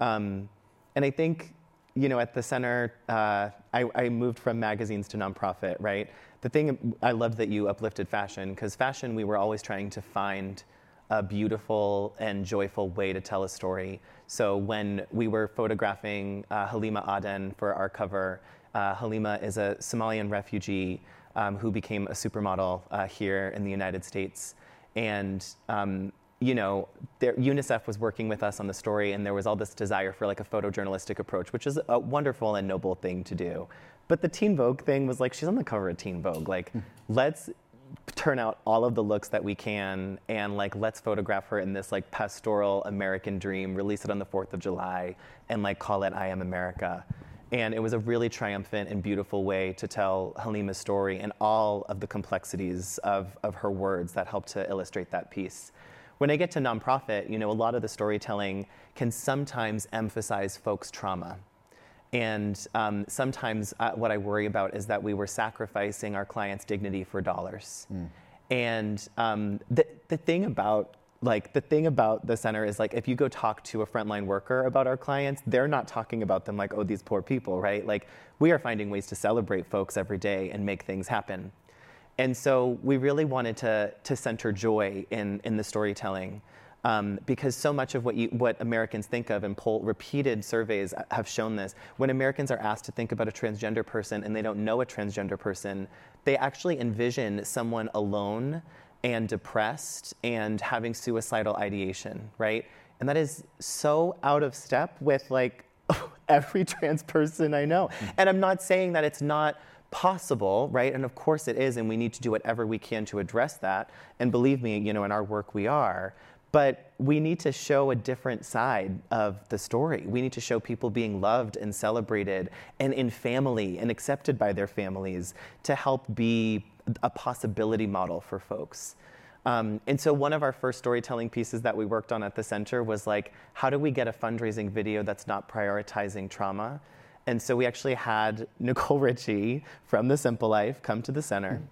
Um, and I think, you know, at the center, uh, I, I moved from magazines to nonprofit, right? The thing, I loved that you uplifted fashion, because fashion, we were always trying to find a beautiful and joyful way to tell a story. So when we were photographing uh, Halima Aden for our cover, uh, Halima is a Somalian refugee um, who became a supermodel uh, here in the United States. And, um, you know, there, UNICEF was working with us on the story, and there was all this desire for like a photojournalistic approach, which is a wonderful and noble thing to do. But the Teen Vogue thing was like, she's on the cover of Teen Vogue. Like, let's turn out all of the looks that we can, and like let's photograph her in this like pastoral American dream, release it on the fourth of July, and like call it I Am America. And it was a really triumphant and beautiful way to tell Halima's story and all of the complexities of, of her words that helped to illustrate that piece. When I get to nonprofit, you know, a lot of the storytelling can sometimes emphasize folks' trauma. And um, sometimes uh, what I worry about is that we were sacrificing our clients' dignity for dollars. Mm. And um, the the thing about like the thing about the center is like, if you go talk to a frontline worker about our clients, they're not talking about them like, oh, these poor people, right? Like, we are finding ways to celebrate folks every day and make things happen. And so we really wanted to to center joy in, in the storytelling, um, because so much of what you, what Americans think of, and poll, repeated surveys have shown this, when Americans are asked to think about a transgender person and they don't know a transgender person, they actually envision someone alone and depressed and having suicidal ideation, right? And that is so out of step with like every trans person I know. Mm-hmm. And I'm not saying that it's not possible, right? And of course it is, and we need to do whatever we can to address that. And believe me, you know, in our work we are. But we need to show a different side of the story. We need to show people being loved and celebrated and in family and accepted by their families to help be a possibility model for folks. Um, and so one of our first storytelling pieces that we worked on at the center was like, how do we get a fundraising video that's not prioritizing trauma? And so we actually had Nicole Richie from The Simple Life come to the center. Mm-hmm.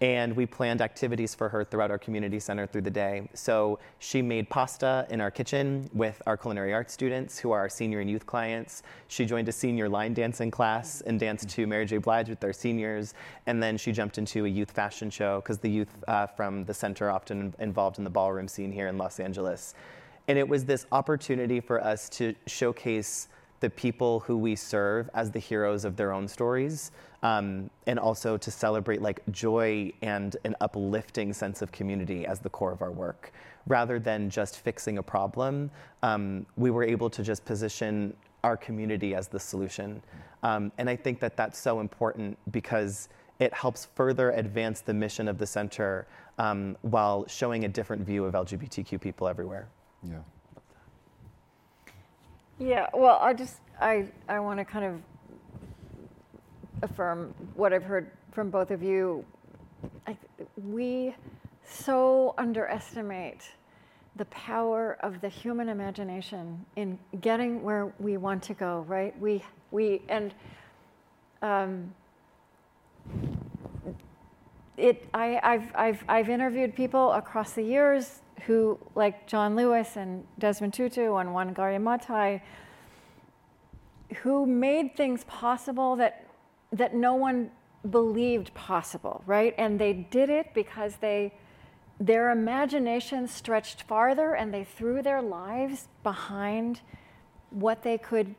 And we planned activities for her throughout our community center through the day. So she made pasta in our kitchen with our culinary arts students who are our senior and youth clients. She joined a senior line dancing class and danced to Mary J. Blige with their seniors. And then she jumped into a youth fashion show because the youth uh, from the center are often involved in the ballroom scene here in Los Angeles. And it was this opportunity for us to showcase the people who we serve as the heroes of their own stories, um, and also to celebrate like joy and an uplifting sense of community as the core of our work. Rather than just fixing a problem, um, we were able to just position our community as the solution. Um, and I think that that's so important because it helps further advance the mission of the center, um, while showing a different view of L G B T Q people everywhere. Yeah. Yeah, well, I just, I, I want to kind of affirm what I've heard from both of you. I, we so underestimate the power of the human imagination in getting where we want to go, right? We, we, and um, it, I, I've, I've, I've interviewed people across the years who, like John Lewis and Desmond Tutu and Juan Gariamatai, who made things possible that that no one believed possible, right? And they did it because they their imagination stretched farther, and they threw their lives behind what they could,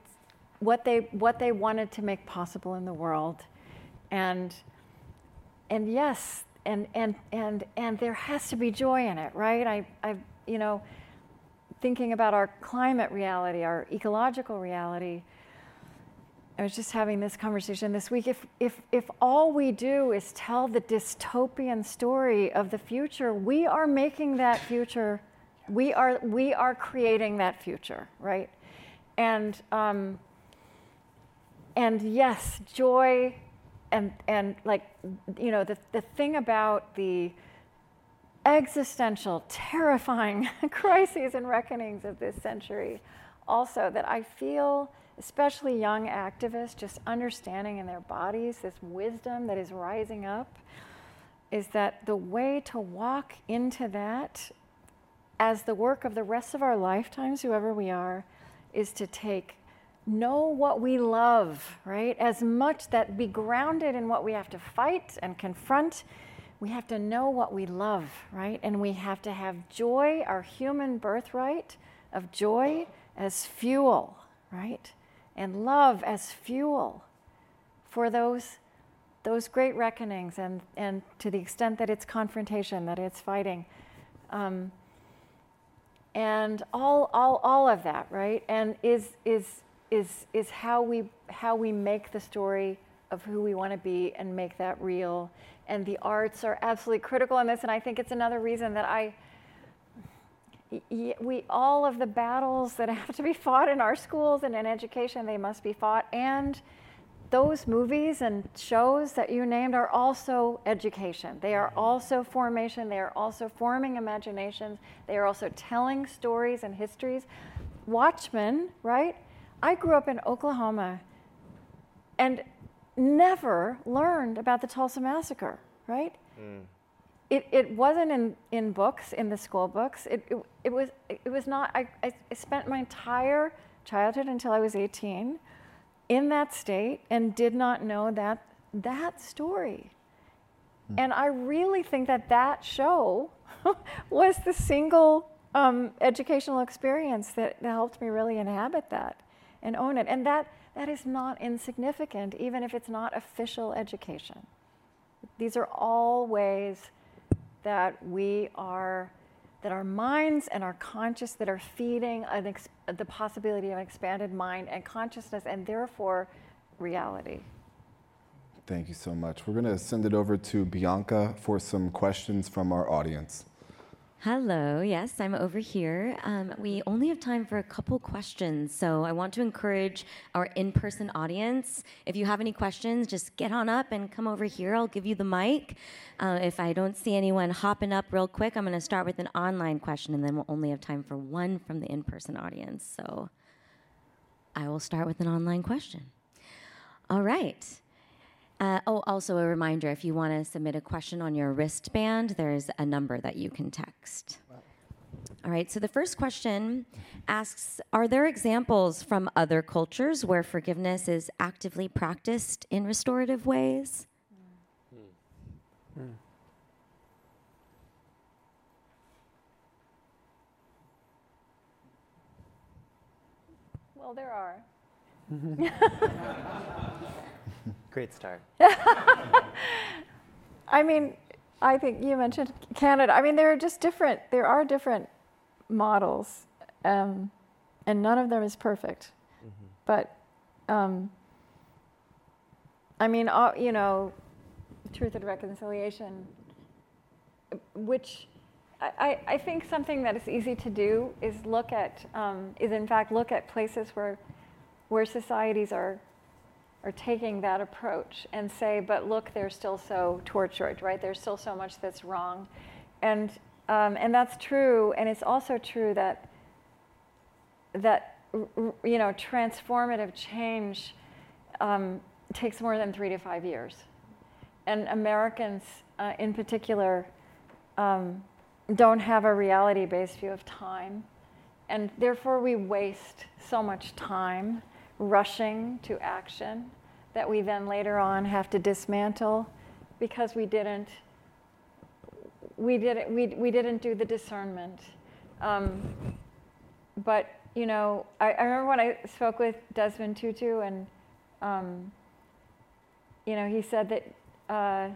what they what they wanted to make possible in the world. And and yes, And and and and there has to be joy in it, right? I I you know, thinking about our climate reality, our ecological reality. I was just having this conversation this week. If if if all we do is tell the dystopian story of the future, we are making that future. We are we are creating that future, right? And um, and yes, joy. And, and like, you know, the, the thing about the existential, terrifying crises and reckonings of this century also, that I feel, especially young activists, just understanding in their bodies this wisdom that is rising up, is that the way to walk into that as the work of the rest of our lifetimes, whoever we are, is to take know what we love, right? As much that be grounded in what we have to fight and confront, we have to know what we love, right? And we have to have joy, our human birthright of joy as fuel, right? And love as fuel for those those great reckonings, and, and to the extent that it's confrontation, that it's fighting. Um, and all all all of that, right? And is is is is how we how we make the story of who we want to be and make that real. And the arts are absolutely critical in this, and I think it's another reason that I we all of the battles that have to be fought in our schools and in education, they must be fought, and those movies and shows that you named are also education. They are also formation. They are also forming imaginations. They are also telling stories and histories. Watchmen, right? I grew up in Oklahoma and never learned about the Tulsa Massacre, right? Mm. It it wasn't in, in books, in the school books. It it, it was it was not, I, I spent my entire childhood until I was eighteen in that state and did not know that that story. Mm. And I really think that that show was the single um, educational experience that, that helped me really inhabit that and own it. And that that is not insignificant, even if it's not official education. These are all ways that we are, that our minds and our conscious, that are feeding an ex- the possibility of an expanded mind and consciousness, and therefore reality. Thank you so much. We're going to send it over to Bianca for some questions from our audience. Hello. Yes, I'm over here. Um, we only have time for a couple questions, so I want to encourage our in-person audience. If you have any questions, just get on up and come over here. I'll give you the mic. Uh, if I don't see anyone hopping up real quick, I'm going to start with an online question, and then we'll only have time for one from the in-person audience. So I will start with an online question. All right. Uh, oh, also a reminder, if you want to submit a question on your wristband, there's a number that you can text. Wow. All right, so the first question asks, are there examples from other cultures where forgiveness is actively practiced in restorative ways? Mm. Mm. Well, there are. Great start. I mean, I think you mentioned Canada. I mean, there are just different, there are different models, um, and none of them is perfect. Mm-hmm. But, um, I mean, uh, you know, truth and reconciliation, which I, I think something that is easy to do is look at, um, is in fact look at places where where societies are are taking that approach and say, but look, they're still so tortured, right? There's still so much that's wrong. And um, and that's true, and it's also true that, that you know, transformative change um, takes more than three to five years. And Americans, uh, in particular, um, don't have a reality-based view of time. And therefore, we waste so much time rushing to action that we then later on have to dismantle because we didn't we didn't we we didn't do the discernment. Um, but you know, I, I remember when I spoke with Desmond Tutu, and um, you know, he said that uh,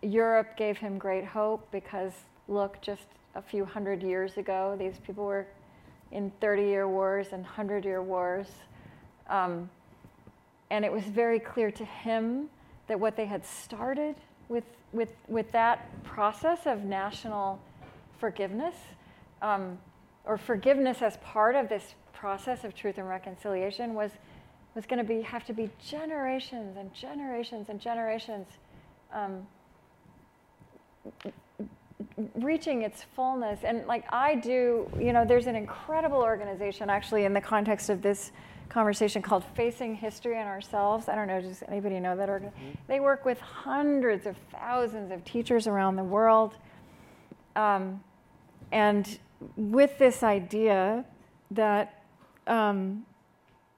Europe gave him great hope because look, just a few hundred years ago, these people were in thirty-year wars and hundred-year wars. Um, and it was very clear to him that what they had started with with, with that process of national forgiveness, um, or forgiveness as part of this process of truth and reconciliation, was was going to be have to be generations and generations and generations um, reaching its fullness. And like I do, you know, there's an incredible organization actually in the context of this conversation called Facing History and Ourselves. I don't know, does anybody know that? Organ- mm-hmm. They work with hundreds of thousands of teachers around the world. Um, and with this idea that, um,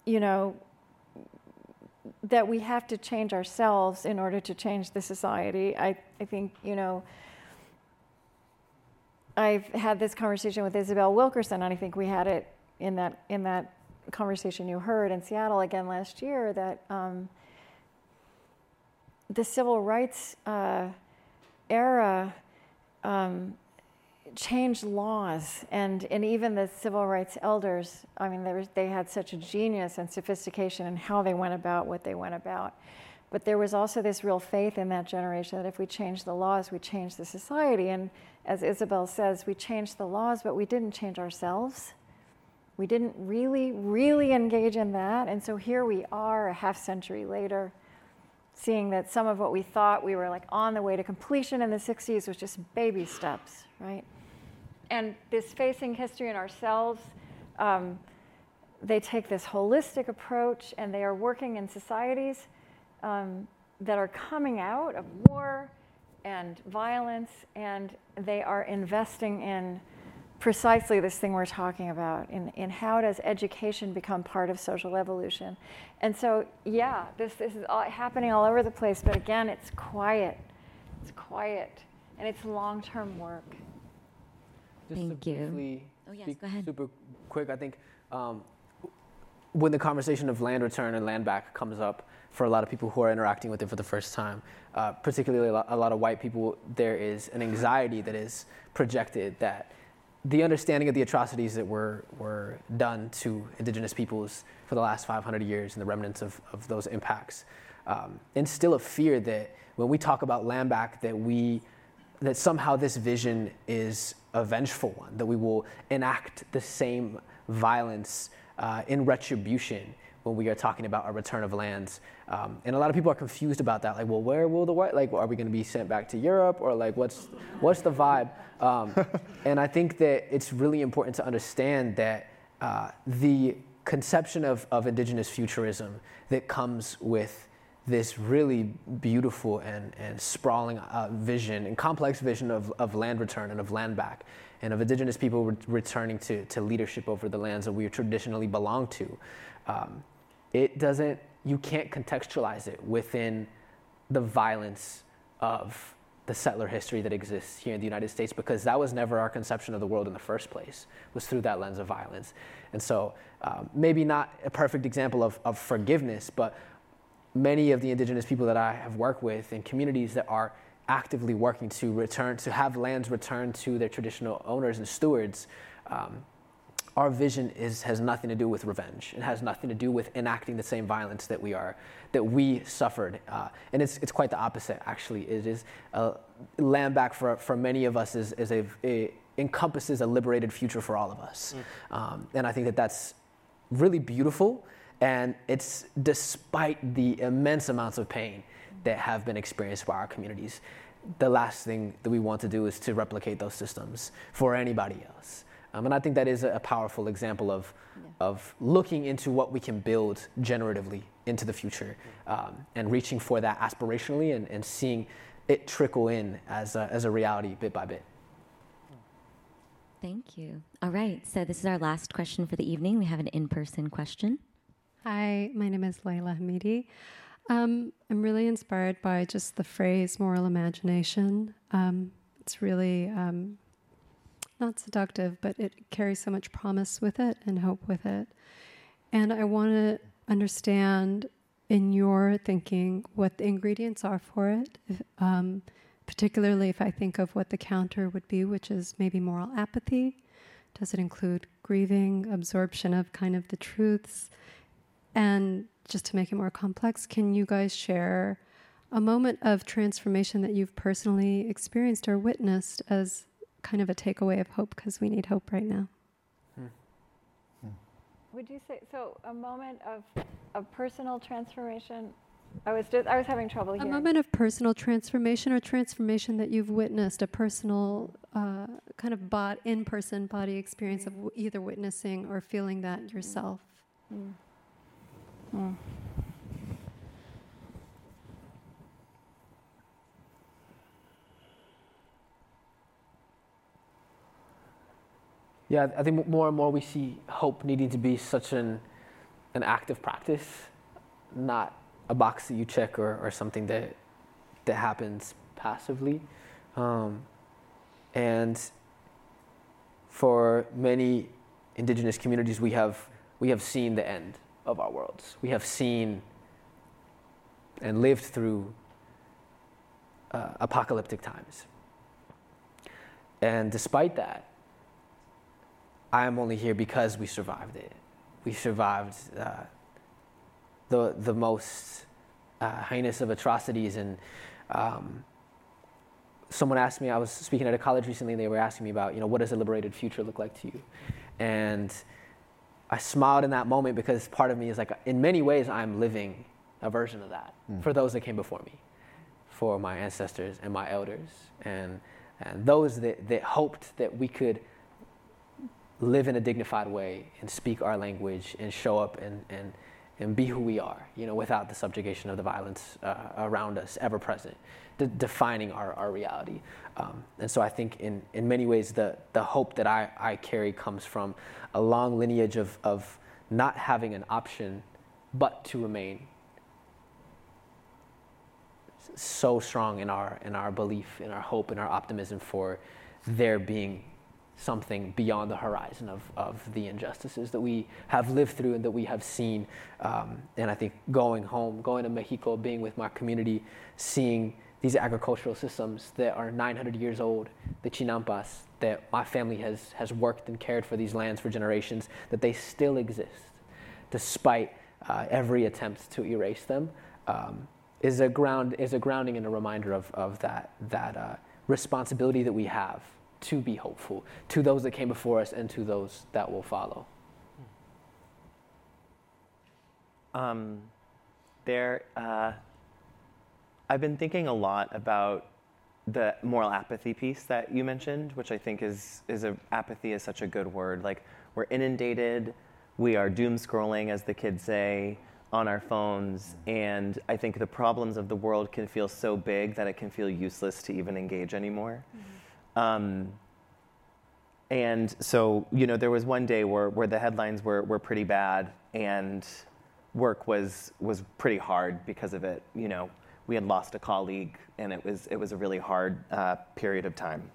you know, that we have to change ourselves in order to change the society. I, I think, you know, I've had this conversation with Isabel Wilkerson, and I think we had it in that in that conversation you heard in Seattle again last year, that um, the civil rights uh, era um, changed laws, and, and even the civil rights elders, I mean, they, were, they had such a genius and sophistication in how they went about what they went about. But there was also this real faith in that generation that if we change the laws, we change the society. And as Isabel says, we changed the laws, but we didn't change ourselves. We didn't really, really engage in that. And so here we are a half century later, seeing that some of what we thought we were like on the way to completion in the sixties was just baby steps, right? And this Facing History in Ourselves, um, they take this holistic approach, and they are working in societies um, that are coming out of war and violence, and they are investing in precisely this thing we're talking about, in, in how does education become part of social evolution. And so, yeah, this, this is all happening all over the place, but again, it's quiet. It's quiet. quiet, and it's long-term work. Just Thank to you. briefly oh, yes, speak go ahead. super quick, I think um, when the conversation of land return and land back comes up for a lot of people who are interacting with it for the first time, uh, particularly a lot, a lot of white people, there is an anxiety that is projected that the understanding of the atrocities that were were done to indigenous peoples for the last five hundred years and the remnants of, of those impacts um, instill a fear that when we talk about land back, that we that somehow this vision is a vengeful one, that we will enact the same violence uh, in retribution when we are talking about a return of lands. Um, and a lot of people are confused about that. Like, well, where will the white, like, are we gonna be sent back to Europe? Or like, what's what's the vibe? Um, and I think that it's really important to understand that uh, the conception of, of indigenous futurism that comes with this really beautiful and, and sprawling uh, vision and complex vision of, of land return and of land back and of indigenous people re- returning to, to leadership over the lands that we traditionally belong to. Um, It doesn't, you can't contextualize it within the violence of the settler history that exists here in the United States, because that was never our conception of the world in the first place, was through that lens of violence. And so um, maybe not a perfect example of, of forgiveness, but many of the indigenous people that I have worked with in communities that are actively working to return, to have lands returned to their traditional owners and stewards, um, our vision is has nothing to do with revenge. It has nothing to do with enacting the same violence that we are, that we suffered. Uh, and it's it's quite the opposite, actually. It is uh, land back for for many of us is is a, a encompasses a liberated future for all of us. Mm. Um, and I think that that's really beautiful. And it's despite the immense amounts of pain that have been experienced by our communities, the last thing that we want to do is to replicate those systems for anybody else. Um, and I think that is a powerful example of yeah. of looking into what we can build generatively into the future um, and reaching for that aspirationally and, and seeing it trickle in as a, as a reality bit by bit. Thank you. All right. So this is our last question for the evening. We have an in-person question. Hi, my name is Layla Hamidi. Um, I'm really inspired by just the phrase moral imagination. Um, it's really... Um, not seductive, but it carries so much promise with it and hope with it. And I want to understand in your thinking what the ingredients are for it, if, um, particularly if I think of what the counter would be, which is maybe moral apathy. Does it include grieving, absorption of kind of the truths? And just to make it more complex, can you guys share a moment of transformation that you've personally experienced or witnessed as kind of a takeaway of hope, because we need hope right now. Hmm. Hmm. Would you say so? A moment of of personal transformation. I was just I was having trouble here. A moment of personal transformation or transformation that you've witnessed, a personal uh, kind of bot in person body experience mm-hmm. of w- either witnessing or feeling that yourself. Mm. Mm. Yeah, I think more and more we see hope needing to be such an an active practice, not a box that you check or, or something that that happens passively. Um, and for many indigenous communities, we have we have seen the end of our worlds. We have seen and lived through uh, apocalyptic times. And despite that, I am only here because we survived it. We survived uh, the the most uh, heinous of atrocities. And um, someone asked me, I was speaking at a college recently, and they were asking me about, you know, what does a liberated future look like to you? And I smiled in that moment because part of me is like, in many ways, I'm living a version of that mm. for those that came before me, for my ancestors and my elders, and and those that, that hoped that we could live in a dignified way and speak our language and show up and and, and be who we are, you know, without the subjugation of the violence uh, around us, ever present, de- defining our, our reality. Um, and so I think in, in many ways the the hope that I, I carry comes from a long lineage of, of not having an option but to remain so strong in our in our belief, in our hope, in our optimism for there being something beyond the horizon of, of the injustices that we have lived through and that we have seen. Um, and I think going home, going to Mexico, being with my community, seeing these agricultural systems that are nine hundred years old, the chinampas, that my family has, has worked and cared for these lands for generations, that they still exist despite uh, every attempt to erase them, um, is a ground is a grounding and a reminder of, of that, that uh, responsibility that we have to be hopeful, to those that came before us and to those that will follow. Um, there, uh, I've been thinking a lot about the moral apathy piece that you mentioned, which I think is, is a, apathy is such a good word. Like, we're inundated, we are doom scrolling, as the kids say, on our phones, and I think the problems of the world can feel so big that it can feel useless to even engage anymore. Mm-hmm. Um, and so, you know, there was one day where, where the headlines were, were pretty bad and work was, was pretty hard because of it. You know, we had lost a colleague and it was, it was a really hard, uh, period of time.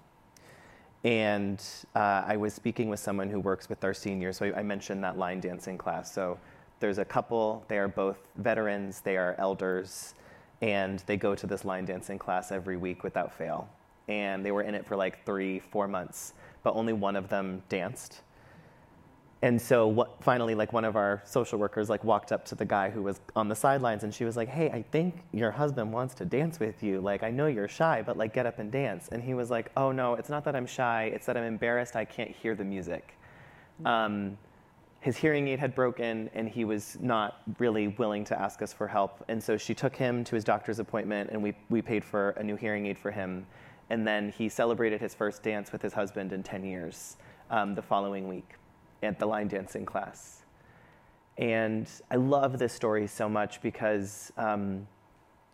And, uh, I was speaking with someone who works with our seniors. So I, I mentioned that line dancing class. So there's a couple, they are both veterans, they are elders, and they go to this line dancing class every week without fail. And they were in it for like three, four months, but only one of them danced. And so what, finally, like one of our social workers like walked up to the guy who was on the sidelines and she was like, hey, I think your husband wants to dance with you. Like, I know you're shy, but like get up and dance. And he was like, oh no, it's not that I'm shy. It's that I'm embarrassed. I can't hear the music. Um, his hearing aid had broken and he was not really willing to ask us for help. And so she took him to his doctor's appointment and we, we paid for a new hearing aid for him. And then he celebrated his first dance with his husband in ten years um, the following week at the line dancing class. And I love this story so much because, um,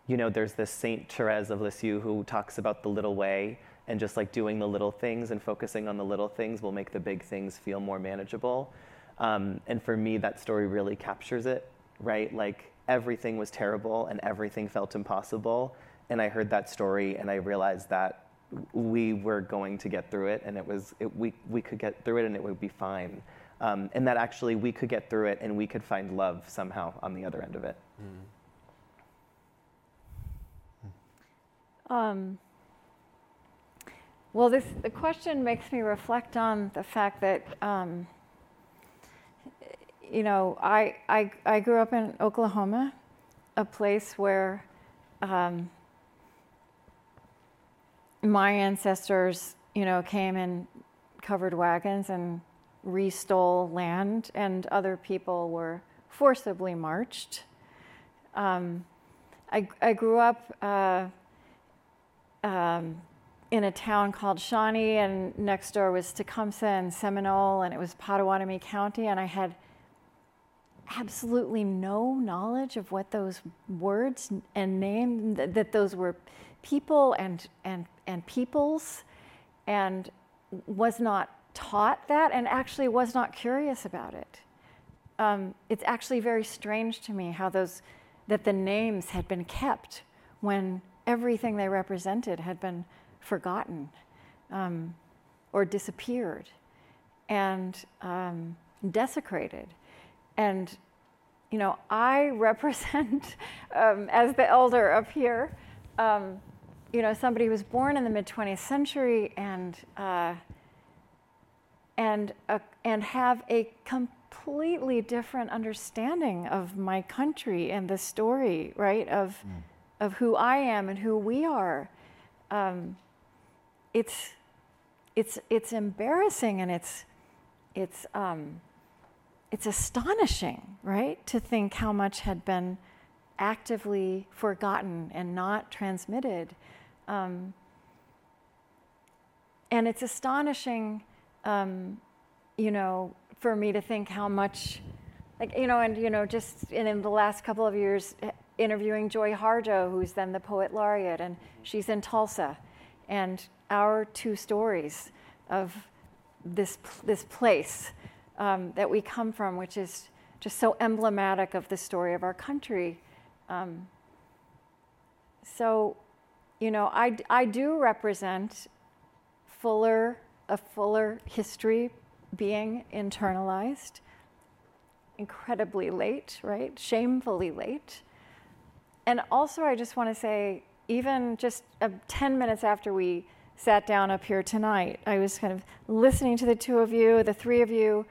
you know, there's this Saint Therese of Lisieux who talks about the little way and just like doing the little things and focusing on the little things will make the big things feel more manageable. Um, and for me, that story really captures it, right? Like everything was terrible and everything felt impossible. And I heard that story and I realized that we were going to get through it, and it was it, we we could get through it, and it would be fine, um, and that actually we could get through it, and we could find love somehow on the other end of it. Mm. Um, well, this the question makes me reflect on the fact that um, you know I I I grew up in Oklahoma, a place where. Um, My ancestors, you know, came in covered wagons and re-stole land, and other people were forcibly marched. Um, I, I grew up uh, um, in a town called Shawnee, and next door was Tecumseh and Seminole, and it was Pottawatomie County, and I had absolutely no knowledge of what those words and name, th- that those were people and and and peoples, and was not taught that, and actually was not curious about it. Um, it's actually very strange to me how those, that the names had been kept when everything they represented had been forgotten um, or disappeared and um, desecrated. And, you know, I represent, um, as the elder up here, um, you know, somebody who was born in the mid-twentieth century and uh, and uh, and have a completely different understanding of my country and the story, right, of mm. of who I am and who we are. Um, it's it's it's embarrassing and it's it's um, it's astonishing, right, to think how much had been actively forgotten and not transmitted. Um, and it's astonishing, um, you know, for me to think how much, like, you know, and, you know, just in, in the last couple of years, interviewing Joy Harjo, who's then the Poet Laureate, and she's in Tulsa. And our two stories of this this place um, that we come from, which is just so emblematic of the story of our country. Um, So, you know, I, I do represent fuller, a fuller history being internalized, incredibly late, right? Shamefully late. And also, I just want to say, even just uh, ten minutes after we sat down up here tonight, I was kind of listening to the two of you, the three of you,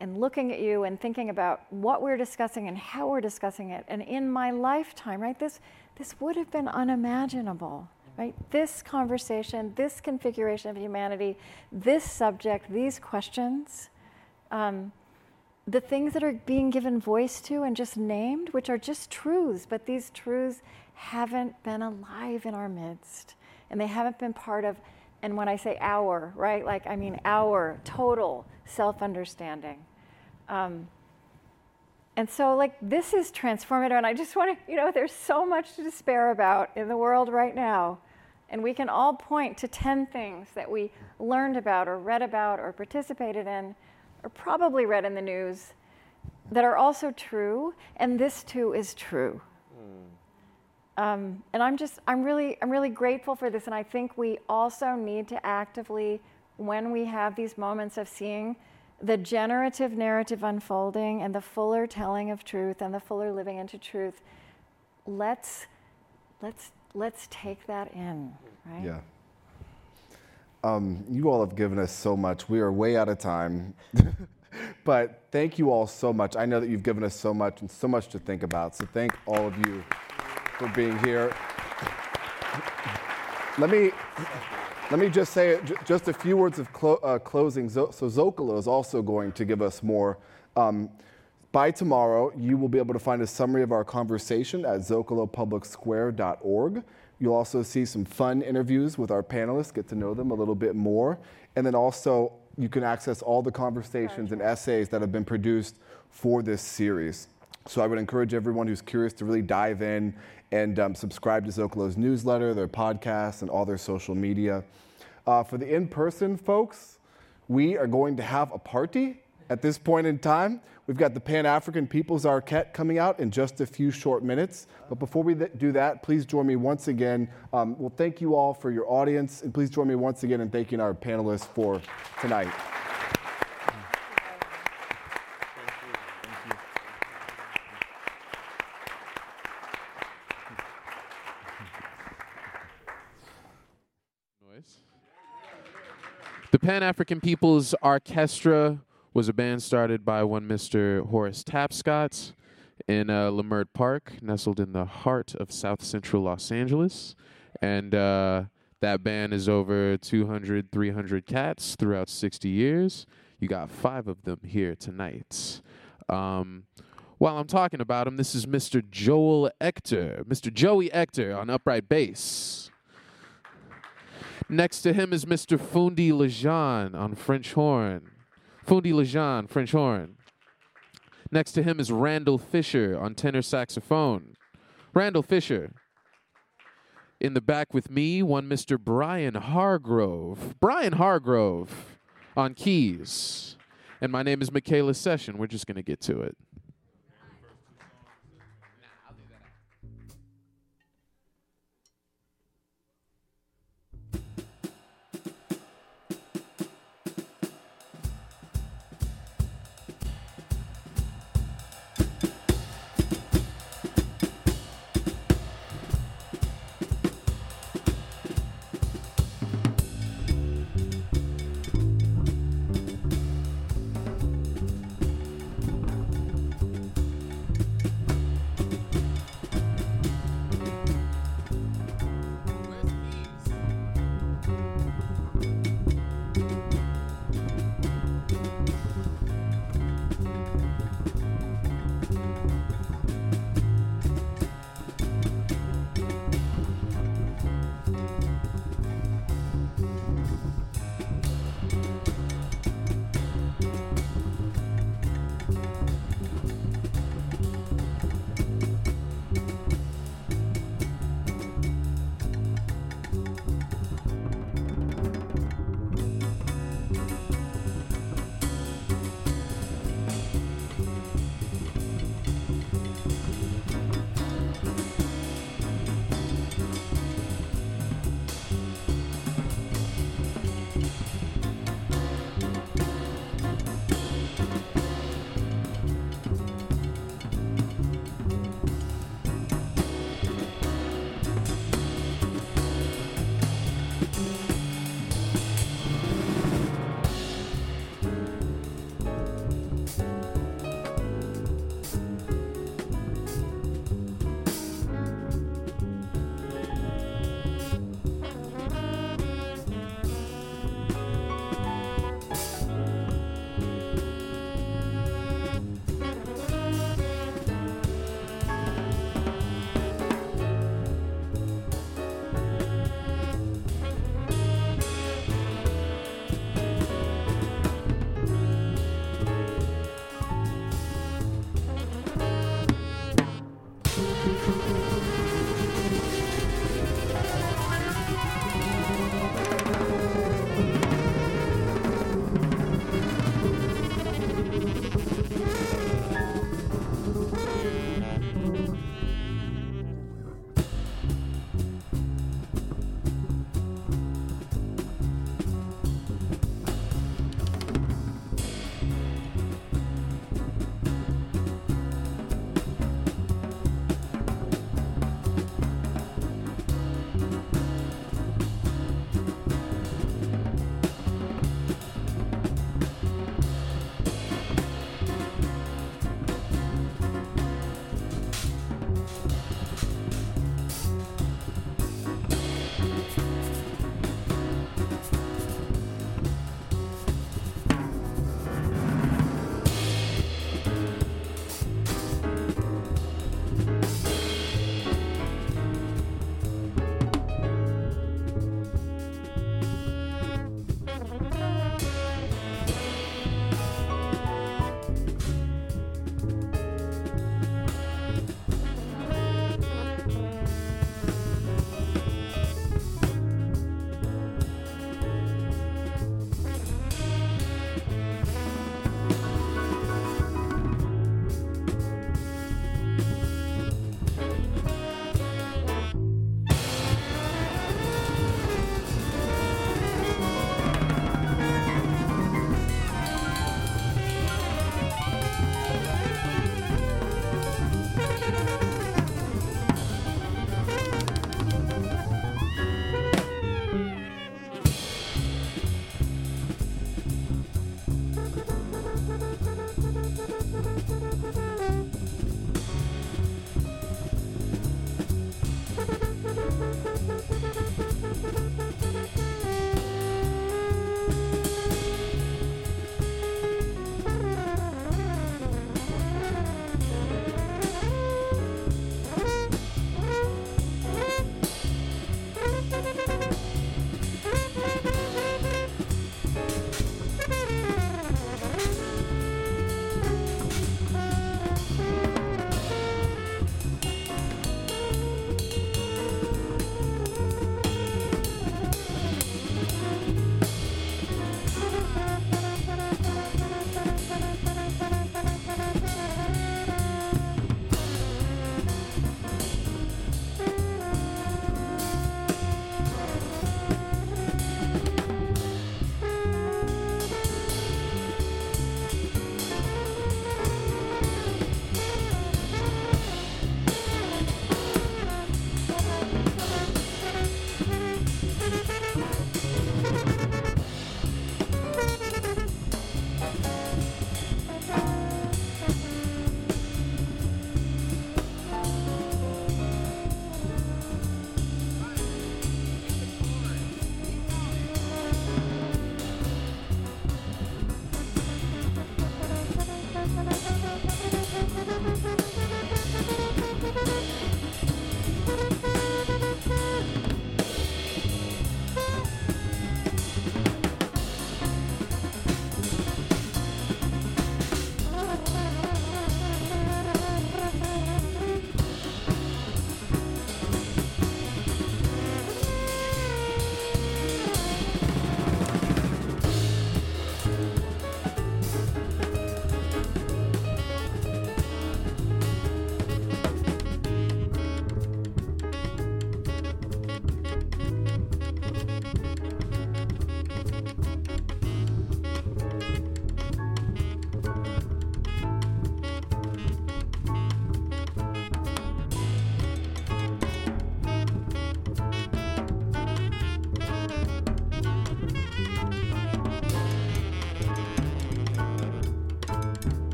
and looking at you and thinking about what we're discussing and how we're discussing it. And in my lifetime, right, this, this would have been unimaginable, right? This conversation, this configuration of humanity, this subject, these questions, um, the things that are being given voice to and just named, which are just truths, but these truths haven't been alive in our midst, and they haven't been part of, and when I say our, right, like I mean our total self-understanding. Um, and so like this is transformative, and I just want to, you know, there's so much to despair about in the world right now, and we can all point to ten things that we learned about or read about or participated in or probably read in the news that are also true, and this too is true. Mm. Um, and I'm just, I'm really, I'm really grateful for this. And I think we also need to actively, when we have these moments of seeing the generative narrative unfolding and the fuller telling of truth and the fuller living into truth, let's, let's, let's take that in, right? Yeah. Um, you all have given us so much. We are way out of time. But thank you all so much. I know that you've given us so much and so much to think about. So thank all of you for being here. Let me let me just say j- just a few words of clo- uh, closing. So, so Zocalo is also going to give us more. Um, by tomorrow, you will be able to find a summary of our conversation at zocalo public square dot org. You'll also see some fun interviews with our panelists, get to know them a little bit more. And then also, you can access all the conversations and essays that have been produced for this series. So I would encourage everyone who's curious to really dive in and um, subscribe to Zocalo's newsletter, their podcasts, and all their social media. Uh, for the in-person folks, we are going to have a party at this point in time. We've got the Pan-African People's Arquette coming out in just a few short minutes. But before we th- do that, please join me once again. Um, well, thank you all for your audience, and please join me once again in thanking our panelists for tonight. The Pan-African People's Orchestra was a band started by one Mister Horace Tapscott in uh, Leimert Park, nestled in the heart of South Central Los Angeles. And uh, that band is over two hundred, three hundred cats throughout sixty years. You got five of them here tonight. Um, while I'm talking about him, this is Mister Joel Ector, Mister Joey Ector on upright bass. Next to him is Mister Fundi Lejean on French horn. Fundi Lejean, French horn. Next to him is Randall Fisher on tenor saxophone. Randall Fisher. In the back with me, one Mister Brian Hargrove. Brian Hargrove on keys. And my name is Michaela Session. We're just going to get to it.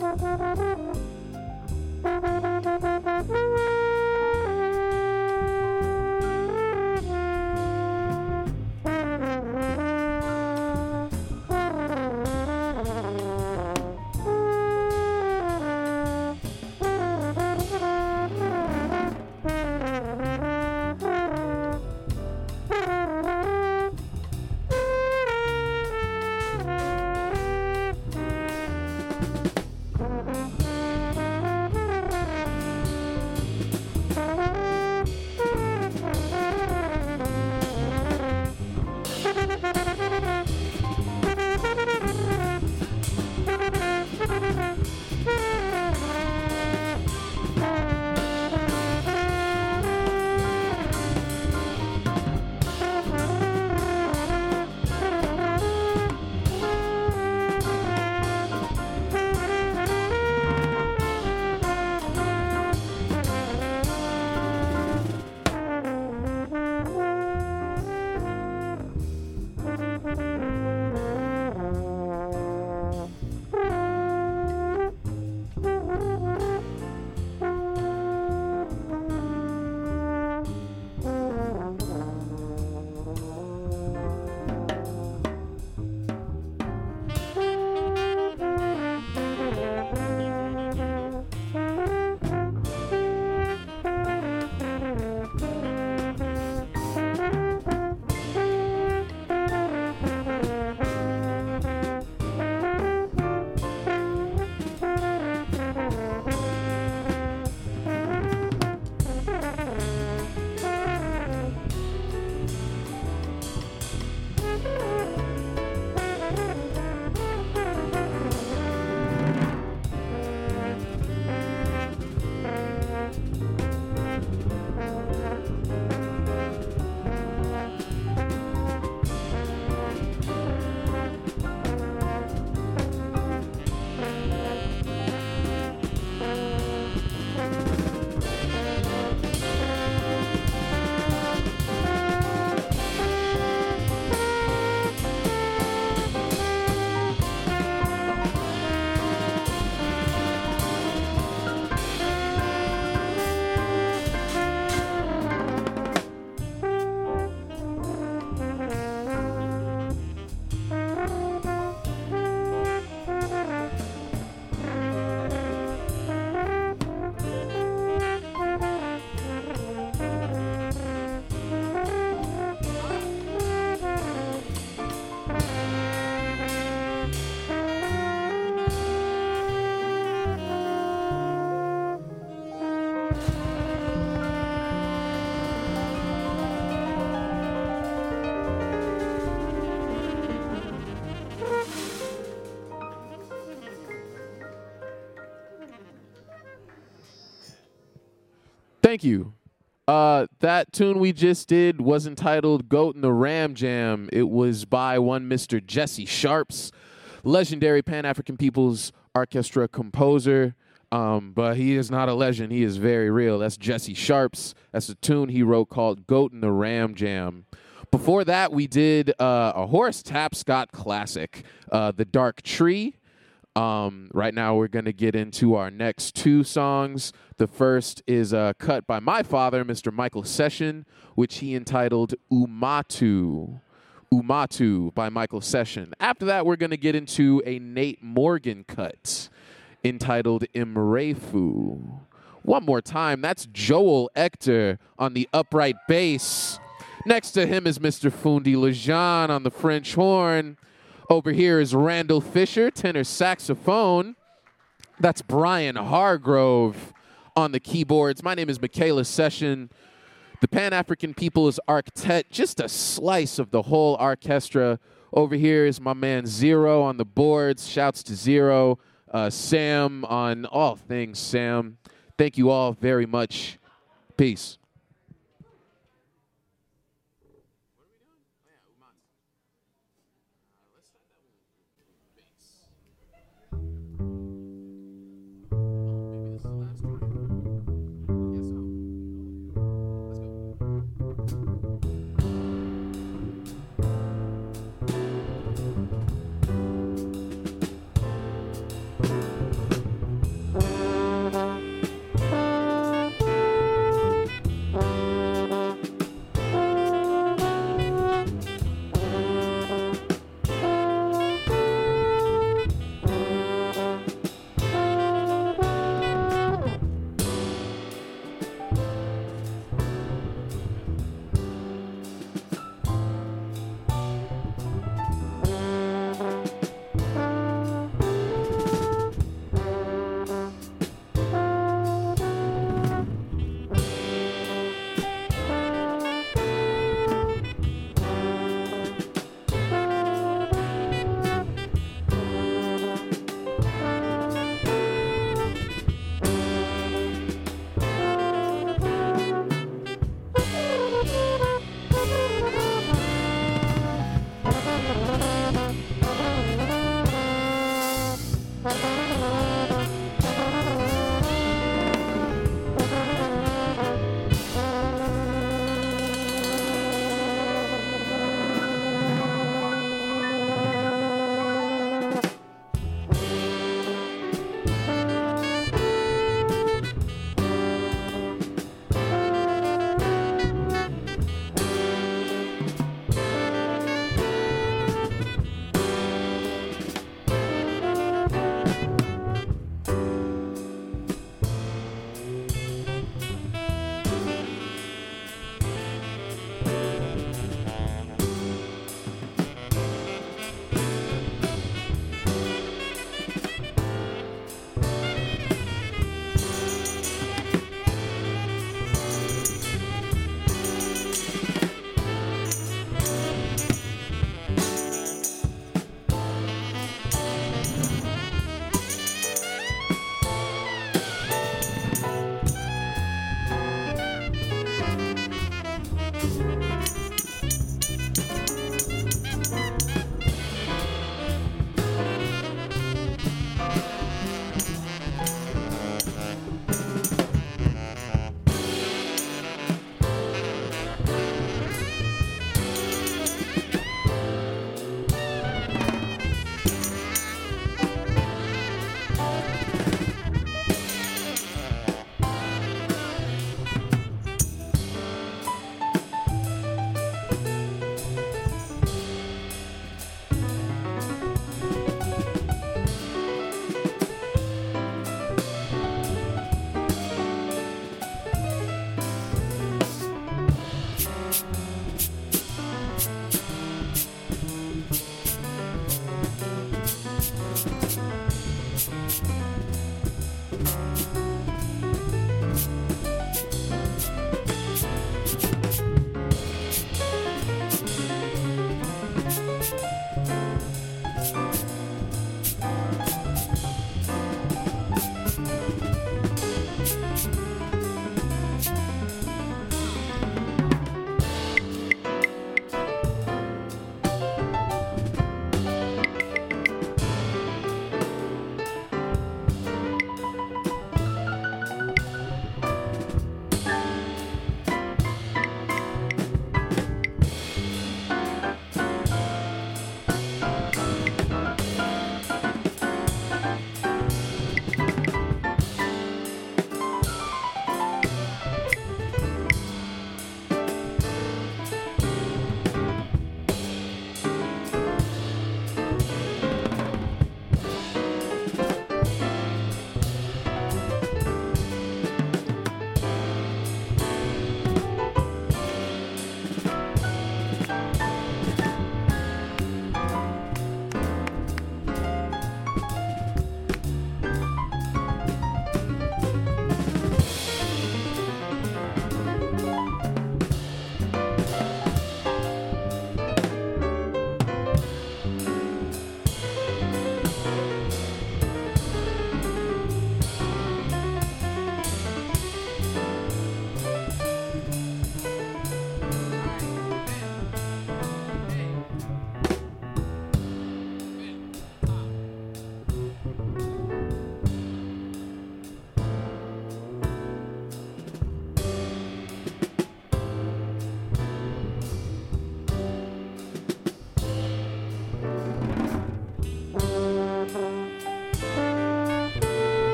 Thank you. Uh, that tune we just did was entitled Goat in the Ram Jam. It was by one Mister Jesse Sharps, legendary Pan-African People's Orchestra composer. Um, but he is not a legend. He is very real. That's Jesse Sharps. That's a tune he wrote called Goat in the Ram Jam. Before that, we did uh, a Horace Tapscott classic, uh, The Dark Tree. Um, right now, we're going to get into our next two songs. The first is uh, cut by my father, Mister Michael Session, which he entitled Umatu, Umatu by Michael Session. After that, we're going to get into a Nate Morgan cut entitled Imrefu. One more time, that's Joel Ector on the upright bass. Next to him is Mister Fundi Lejean on the French horn. Over here is Randall Fisher, tenor saxophone. That's Brian Hargrove on the keyboards. My name is Michaela Session. The Pan-African People's Arctet, just a slice of the whole orchestra. Over here is my man Zero on the boards. Shouts to Zero. Uh, Sam on all things, Sam. Thank you all very much. Peace. Thank you.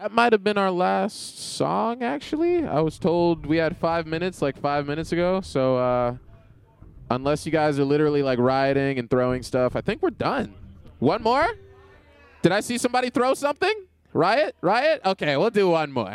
That might have been our last song, actually. I was told we had five minutes, like five minutes ago. So uh, unless you guys are literally like rioting and throwing stuff, I think we're done. One more? Did I see somebody throw something? Riot? Riot? Okay, we'll do one more.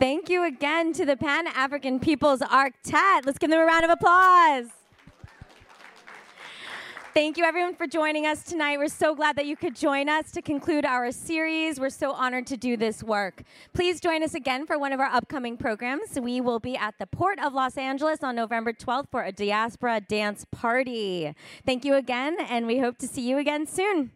Thank you again to the Pan-African People's Arctet. Let's give them a round of applause. Thank you, everyone, for joining us tonight. We're so glad that you could join us to conclude our series. We're so honored to do this work. Please join us again for one of our upcoming programs. We will be at the Port of Los Angeles on November twelfth for a diaspora dance party. Thank you again, and we hope to see you again soon.